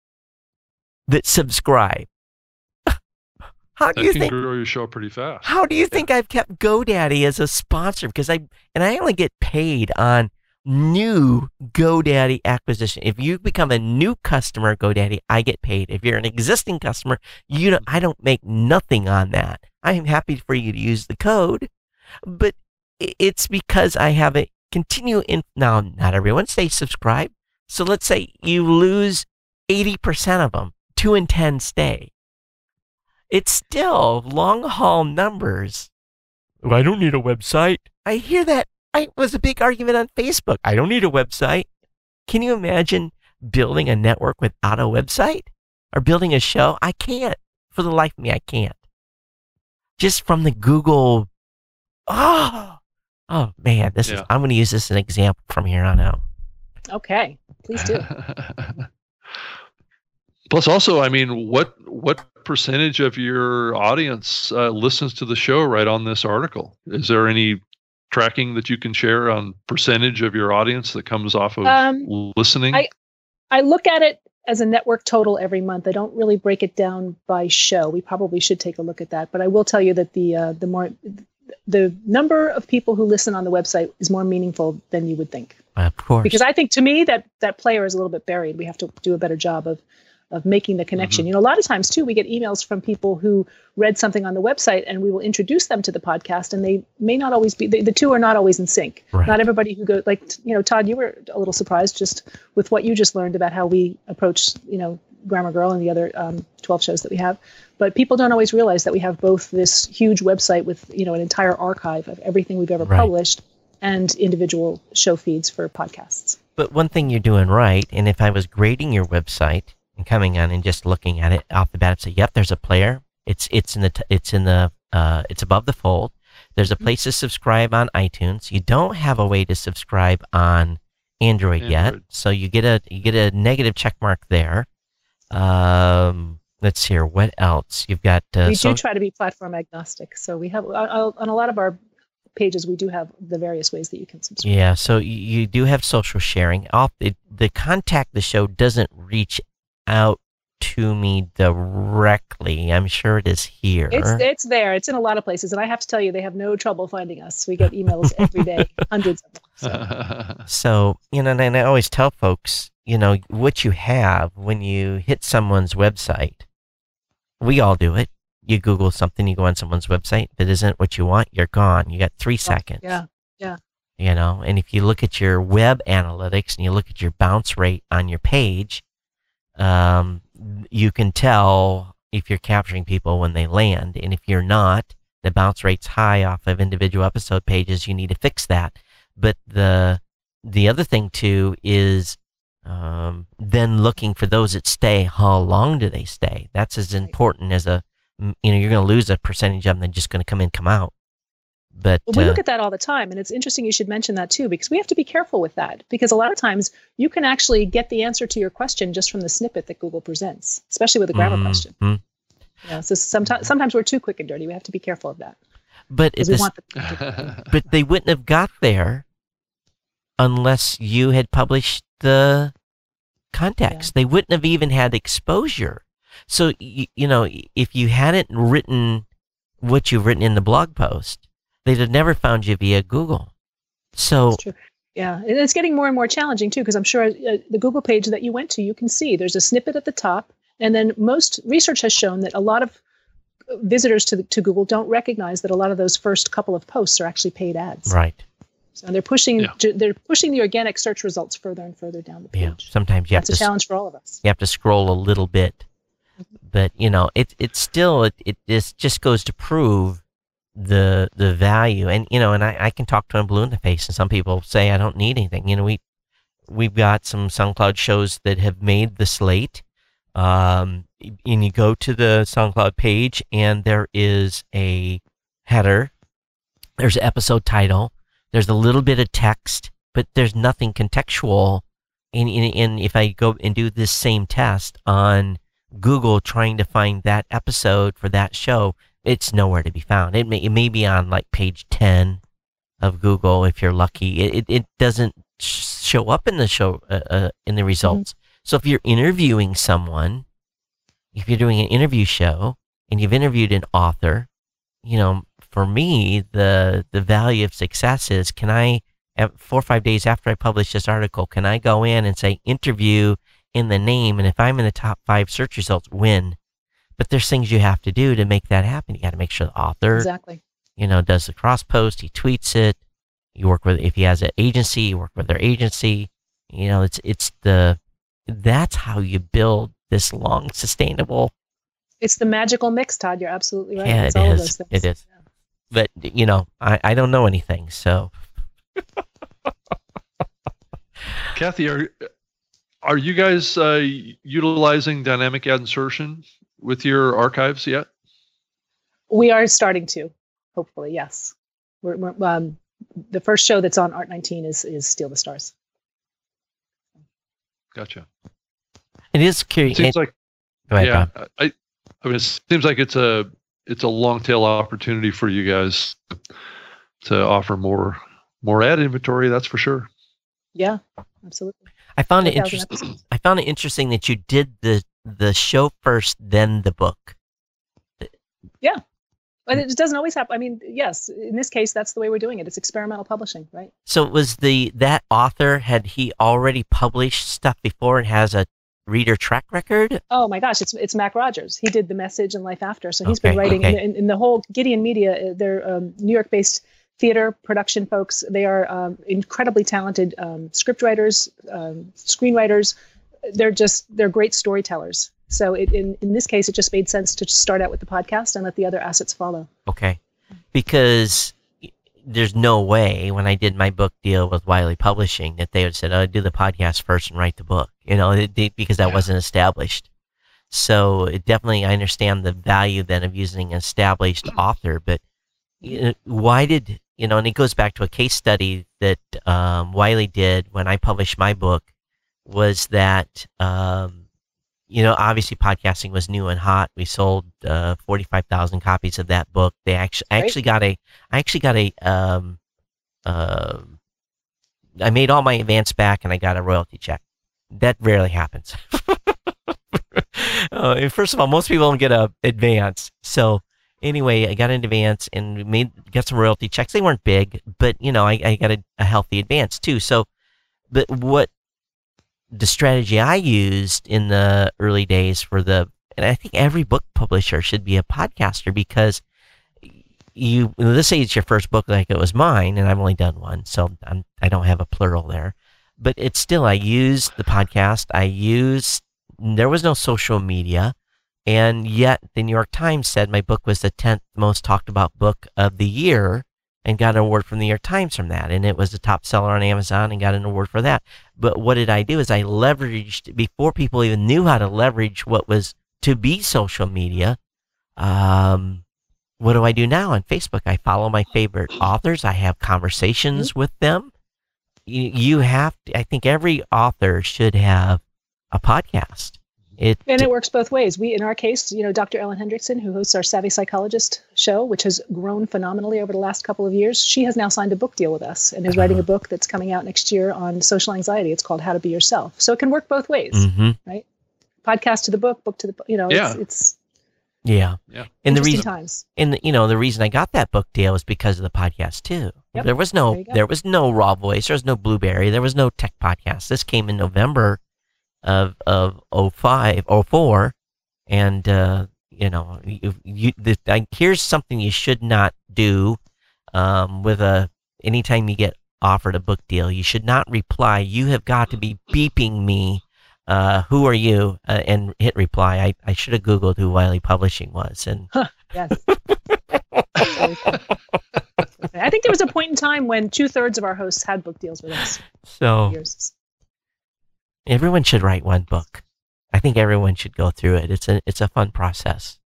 that subscribe. How do you think grow your show pretty fast? How do you yeah. think I've kept GoDaddy as a sponsor? Because I and I only get paid on new GoDaddy acquisition. If you become a new customer, GoDaddy, I get paid. If you're an existing customer, you don't. I don't make nothing on that. I am happy for you to use the code, but it's because I have a continue in. Now, not everyone stays subscribed. So let's say you lose eighty percent of them. Two in ten stay. It's still long haul numbers. Well, I don't need a website. I hear that. I was a big argument on Facebook. I don't need a website. Can you imagine building a network without a website or building a show? I can't. For the life of me, I can't. Just from the Google. Oh, oh man, this yeah. is. I'm going to use this as an example from here on out. Okay, please do. Plus, also, I mean, what what percentage of your audience uh, listens to the show right on this article? Is there any tracking that you can share on percentage of your audience that comes off of um, listening? I, I look at it as a network total every month. I don't really break it down by show. We probably should take a look at that. But I will tell you that the uh, the more the number of people who listen on the website is more meaningful than you would think. Of course, because I think to me that that player is a little bit buried. We have to do a better job of. of making the connection. Mm-hmm. You know, a lot of times too, we get emails from people who read something on the website and we will introduce them to the podcast, and they may not always be, they, the two are not always in sync. Right. Not everybody who goes, like, you know, Todd, you were a little surprised just with what you just learned about how we approach, you know, Grammar Girl and the other um, twelve shows that we have. But people don't always realize that we have both this huge website with, you know, an entire archive of everything we've ever right. published, and individual show feeds for podcasts. But one thing you're doing right, and if I was grading your website, and coming on and just looking at it off the bat and say, yep, there's a player. It's it's in the t- it's in the uh, it's above the fold. There's a place to subscribe on iTunes. You don't have a way to subscribe on Android, Android. yet, so you get a you get a negative check mark there. Um, let's hear what else you've got. Uh, we do so- try to be platform agnostic, so we have on, on a lot of our pages we do have the various ways that you can subscribe. Yeah, so you do have social sharing. Off the the contact the show doesn't reach out to me directly. I'm sure it is here. It's it's there. It's in a lot of places, and I have to tell you, they have no trouble finding us. We get emails every day, hundreds of them. So. so, you know, and I always tell folks, you know, what you have when you hit someone's website. We all do it. You Google something, you go on someone's website. If it isn't what you want, you're gone. You got three seconds. Yeah, yeah. You know, and if you look at your web analytics and you look at your bounce rate on your page, Um, you can tell if you're capturing people when they land, and if you're not, the bounce rate's high off of individual episode pages. You need to fix that. But the the other thing too is um, then looking for those that stay. How long do they stay? That's as important as a you know you're going to lose a percentage of them. They're just going to come in, come out. But well, we uh, look at that all the time, and it's interesting you should mention that too, because we have to be careful with that, because a lot of times you can actually get the answer to your question just from the snippet that Google presents, especially with a grammar mm-hmm. question. Mm-hmm. Yeah, so sometimes sometimes we're too quick and dirty. We have to be careful of that. But we this, want the- but they wouldn't have got there unless you had published the context. Yeah. They wouldn't have even had exposure. So you, you know, if you hadn't written what you've written in the blog post, they'd have never found you via Google. So, that's true. Yeah, and it's getting more and more challenging too, because I'm sure uh, the Google page that you went to, you can see there's a snippet at the top, and then most research has shown that a lot of visitors to the, to Google don't recognize that a lot of those first couple of posts are actually paid ads. Right. So they're pushing yeah. ju- they're pushing the organic search results further and further down the page. Yeah, sometimes you that's have a to challenge sc- for all of us. You have to scroll a little bit, but you know, it it's still it it this just goes to prove the the value. And you know and I, I can talk to him blue in the face, and some people say I don't need anything. You know we we've got some SoundCloud shows that have made the slate, um and you go to the SoundCloud page and there is a header, there's an episode title, there's a little bit of text, but there's nothing contextual. And, and, and if I go and do this same test on Google trying to find that episode for that show, it's nowhere to be found. It may, it may be on like page ten of Google if you're lucky. It it, it doesn't show up in the show uh, uh, in the results. Mm-hmm. So if you're interviewing someone, if you're doing an interview show and you've interviewed an author, you know, for me the the value of success is, can I four or five days after I publish this article, can I go in and say interview in the name, and if I'm in the top five search results, win. But there's things you have to do to make that happen. You got to make sure the author, exactly. you know, does the cross post. He tweets it. You work with, if he has an agency, you work with their agency. You know, it's it's the that's how you build this long, sustainable. It's the magical mix, Todd. You're absolutely right. Yeah, it's it all is. Of those things. It is. Yeah. But you know, I, I don't know anything. So, Kathy, are are you guys uh, utilizing dynamic insertion with your archives yet? We are starting to, hopefully, yes. We're, we're um, the first show that's on Art nineteen is is Steal the Stars. Gotcha. It is curious. Seems it, like Go ahead, yeah, Bob. I, I mean, it seems like it's a it's a long tail opportunity for you guys to offer more more ad inventory. That's for sure. Yeah, absolutely. I found it interesting. I found it interesting that you did the the show first, then the book. Yeah, but it doesn't always happen. I mean, yes, in this case, that's the way we're doing it. It's experimental publishing, right? So, was the that author, had he already published stuff before and has a reader track record? Oh my gosh, it's it's Mac Rogers. He did The Message and Life After, so he's okay, been writing okay. in, in the whole Gideon Media. They're um, New York based theater production folks. They are um, incredibly talented um, script writers, um, screenwriters. They're just, they're great storytellers. So it, in, in this case, it just made sense to start out with the podcast and let the other assets follow. Okay. Because there's no way when I did my book deal with Wiley Publishing that they would have said, oh, do the podcast first and write the book, you know, it, they, because that yeah. wasn't established. So it definitely, I understand the value then of using an established author, but you know, why did, you know, and it goes back to a case study that um, Wiley did when I published my book, was that, um, you know, obviously podcasting was new and hot. We sold uh, forty-five thousand copies of that book. They actually, right. actually got a, I actually got a, um, uh, I made all my advance back and I got a royalty check. That rarely happens. uh, first of all, most people don't get a advance. So anyway, I got an advance and made, got some royalty checks. They weren't big, but you know, I, I got a, a healthy advance too. So, but what, the strategy I used in the early days for the, and I think every book publisher should be a podcaster, because you, let's say it's your first book, like it was mine, and I've only done one, so I'm, I don't have a plural there, but it's still, I used the podcast, I used, there was no social media, and yet the New York Times said my book was the tenth most talked about book of the year, and got an award from the New York Times from that. And it was the top seller on Amazon and got an award for that. But what did I do is I leveraged, before people even knew how to leverage what was to be social media, um, what do I do now on Facebook? I follow my favorite authors. I have conversations with them. You, you have to, I think every author should have a podcast. It, and it works both ways. We, in our case, you know, Doctor Ellen Hendrickson, who hosts our Savvy Psychologist show, which has grown phenomenally over the last couple of years, she has now signed a book deal with us and is uh-huh. writing a book that's coming out next year on social anxiety. It's called How to Be Yourself. So it can work both ways, mm-hmm. right? Podcast to the book, book to the, you know, yeah. it's, it's yeah. yeah. And the reason, times. and the, you know, the reason I got that book deal was because of the podcast too. Yep. There was no, there, there was no Raw Voice. There was no Blueberry. There was no tech podcast. This came in November of of oh five, oh four, and uh you know you, you the, I, here's something you should not do um with a anytime you get offered a book deal. You should not reply, "You have got to be beeping me, uh who are you," uh, and hit reply. I, I should have googled who Wiley Publishing was, and huh, yes. I think there was a point in time when two-thirds of our hosts had book deals with us. So everyone should write one book. I think everyone should go through it. It's a it's a fun process.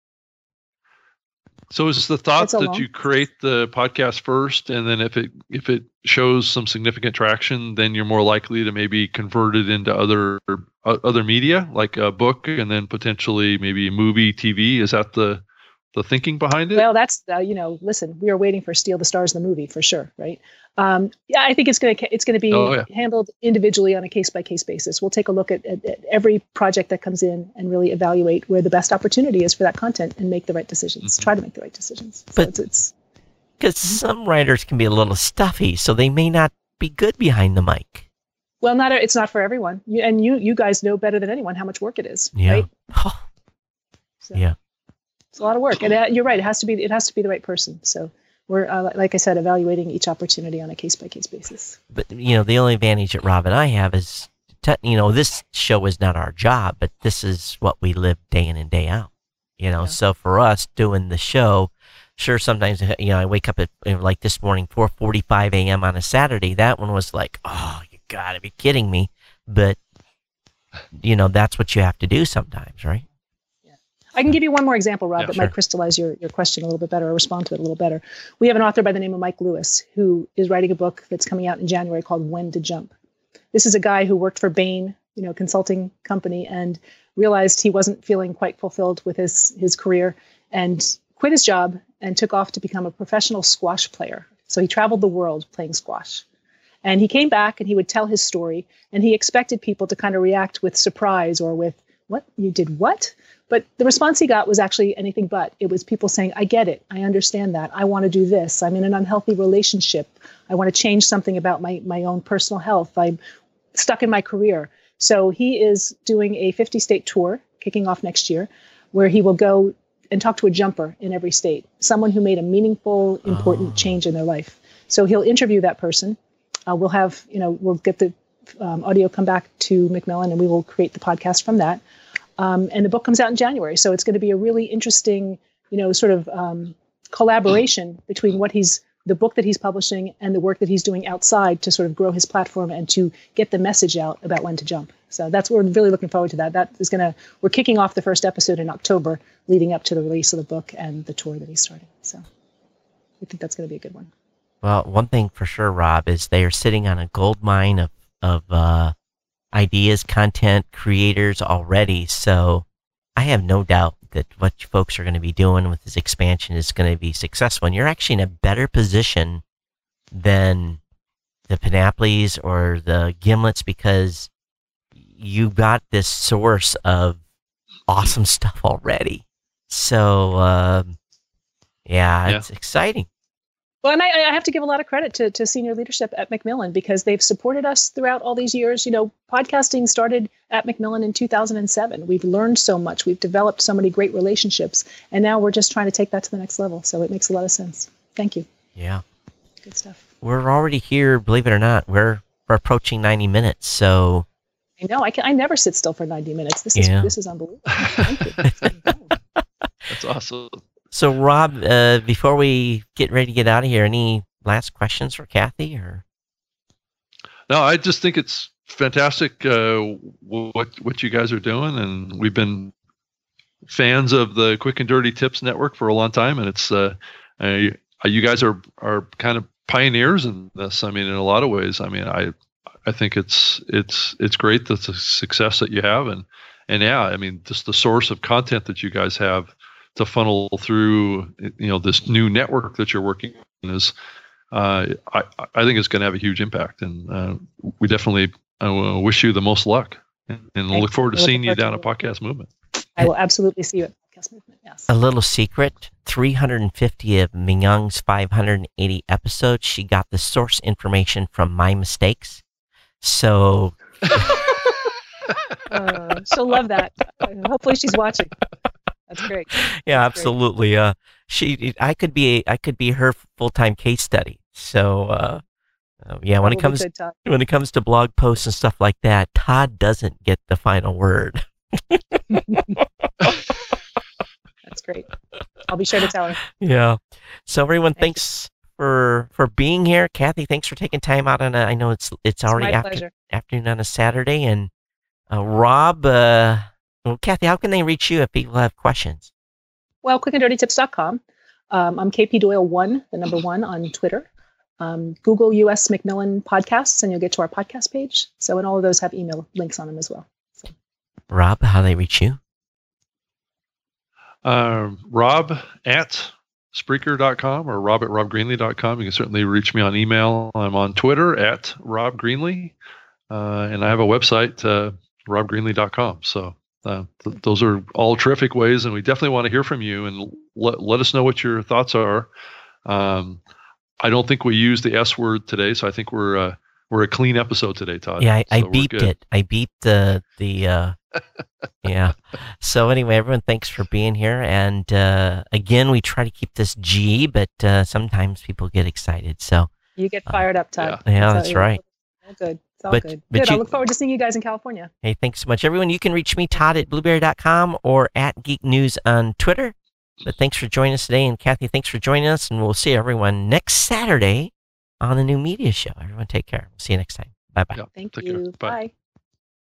So is the thought that long. you create the podcast first, and then if it if it shows some significant traction, then you're more likely to maybe convert it into other uh, other media, like a book, and then potentially maybe a movie, T V? Is that the the thinking behind it? Well, that's uh, you know, listen, we are waiting for Steal the Stars, the movie, for sure, right? Um, yeah, I think it's going to it's going to be oh, yeah. handled individually on a case by case basis. We'll take a look at, at, at every project that comes in and really evaluate where the best opportunity is for that content and make the right decisions. Mm-hmm. Try to make the right decisions. But so it's, it's because some writers can be a little stuffy, so they may not be good behind the mic. Well, not it's not for everyone, you, and you you guys know better than anyone how much work it is. Yeah. Right? Oh. So. Yeah. It's a lot of work, and uh, you're right. It has to be. It has to be the right person. So we're, uh, like I said, evaluating each opportunity on a case by case basis. But you know, the only advantage that Rob and I have is, te- you know, this show is not our job, but this is what we live day in and day out. You know, yeah. So for us doing the show, sure, sometimes you know I wake up at you know, like this morning, four forty-five a.m. on a Saturday. That one was like, oh, you gotta be kidding me! But you know, that's what you have to do sometimes, right? I can give you one more example, Rob, yeah, that sure. might crystallize your, your question a little bit better or respond to it a little better. We have an author by the name of Mike Lewis who is writing a book that's coming out in January called When to Jump. This is a guy who worked for Bain you know, consulting company and realized he wasn't feeling quite fulfilled with his his career and quit his job and took off to become a professional squash player. So he traveled the world playing squash. And he came back and he would tell his story, and he expected people to kind of react with surprise or with, what, you did what? But the response he got was actually anything but. It was people saying, I get it. I understand that. I want to do this. I'm in an unhealthy relationship. I want to change something about my, my own personal health. I'm stuck in my career. So he is doing a fifty-state tour kicking off next year where he will go and talk to a jumper in every state, someone who made a meaningful, important oh. change in their life. So he'll interview that person. Uh, we'll have, you know, we'll get the um, audio come back to Macmillan, and we will create the podcast from that. Um, and the book comes out in January. So it's going to be a really interesting, you know, sort of um, collaboration between what he's, the book that he's publishing and the work that he's doing outside to sort of grow his platform and to get the message out about when to jump. So that's what we're really looking forward to. That. That is going to, we're kicking off the first episode in October leading up to the release of the book and the tour that he's starting. So I think that's going to be a good one. Well, one thing for sure, Rob, is they are sitting on a gold mine of, of uh, ideas, content, creators already. So I have no doubt that what you folks are going to be doing with this expansion is going to be successful. And you're actually in a better position than the Panoples or the Gimlets because you got this source of awesome stuff already. So, uh, yeah, yeah, it's exciting. Well, and I, I have to give a lot of credit to, to senior leadership at Macmillan because they've supported us throughout all these years. You know, podcasting started at Macmillan in two thousand seven. We've learned so much. We've developed so many great relationships. And now we're just trying to take that to the next level. So it makes a lot of sense. Thank you. Yeah. Good stuff. We're already here, believe it or not. We're we're approaching ninety minutes. So I know. I can, I never sit still for ninety minutes. This is yeah. this is unbelievable. Thank you. That's awesome. So, Rob, uh, before we get ready to get out of here, any last questions for Kathy? Or no, I just think it's fantastic uh, what what you guys are doing, and we've been fans of the Quick and Dirty Tips Network for a long time, and it's uh, uh, you guys are are kind of pioneers in this. I mean, in a lot of ways. I mean, I I think it's it's it's great that's a success that you have, and and yeah, I mean, just the source of content that you guys have to funnel through, you know, this new network that you're working on is, uh, I, I think it's going to have a huge impact. And uh, we definitely uh, wish you the most luck and, and look forward to seeing you down at Podcast Movement. I will absolutely see you at Podcast Movement, yes. A little secret, three hundred fifty of Mignon's five hundred eighty episodes, she got the source information from my mistakes. So... uh, she'll love that. Hopefully she's watching. That's great. Yeah, That's absolutely. Great. Uh, she, I could be, I could be her full-time case study. So, uh, uh, yeah, when it comes, when it comes to blog posts and stuff like that, Todd doesn't get the final word. That's great. I'll be sure to tell her. Yeah. So everyone, thanks, thanks for for being here, Kathy. Thanks for taking time out on. A, I know it's it's already it's after, afternoon on a Saturday, and uh, Rob. Uh, Well, Kathy, how can they reach you if people have questions? Well, quick and dirty tips dot com. Um, I'm K P Doyle one, the number one on Twitter. Um, Google U S Macmillan Podcasts, and you'll get to our podcast page. So, and all of those have email links on them as well. So. Rob, how do they reach you? Uh, Rob at Spreaker dot com or Rob at Rob Greenlee dot com. You can certainly reach me on email. I'm on Twitter at Rob Greenlee. Uh, and I have a website, uh, Rob Greenlee dot com. So, Uh, th- those are all terrific ways, and we definitely want to hear from you and l- let us know what your thoughts are. Um, I don't think we used the S word today, so I think we're uh, we're a clean episode today, Todd. Yeah, I, so I beeped it. I beeped the the. Uh, yeah. So anyway, everyone, thanks for being here. And uh, again, we try to keep this G, but uh, sometimes people get excited. So you get fired uh, up, Todd. Yeah, yeah that's, that's right. All good. All but, good. But good. You, I look forward to seeing you guys in California. Hey, thanks so much, everyone. You can reach me, Todd at blueberry dot com or at Geek News on Twitter. But thanks for joining us today, and Kathy, thanks for joining us, and we'll see everyone next Saturday on the new media show. Everyone, take care. We'll see you next time. Bye bye. Yeah, Thank you. Care. Bye. Bye.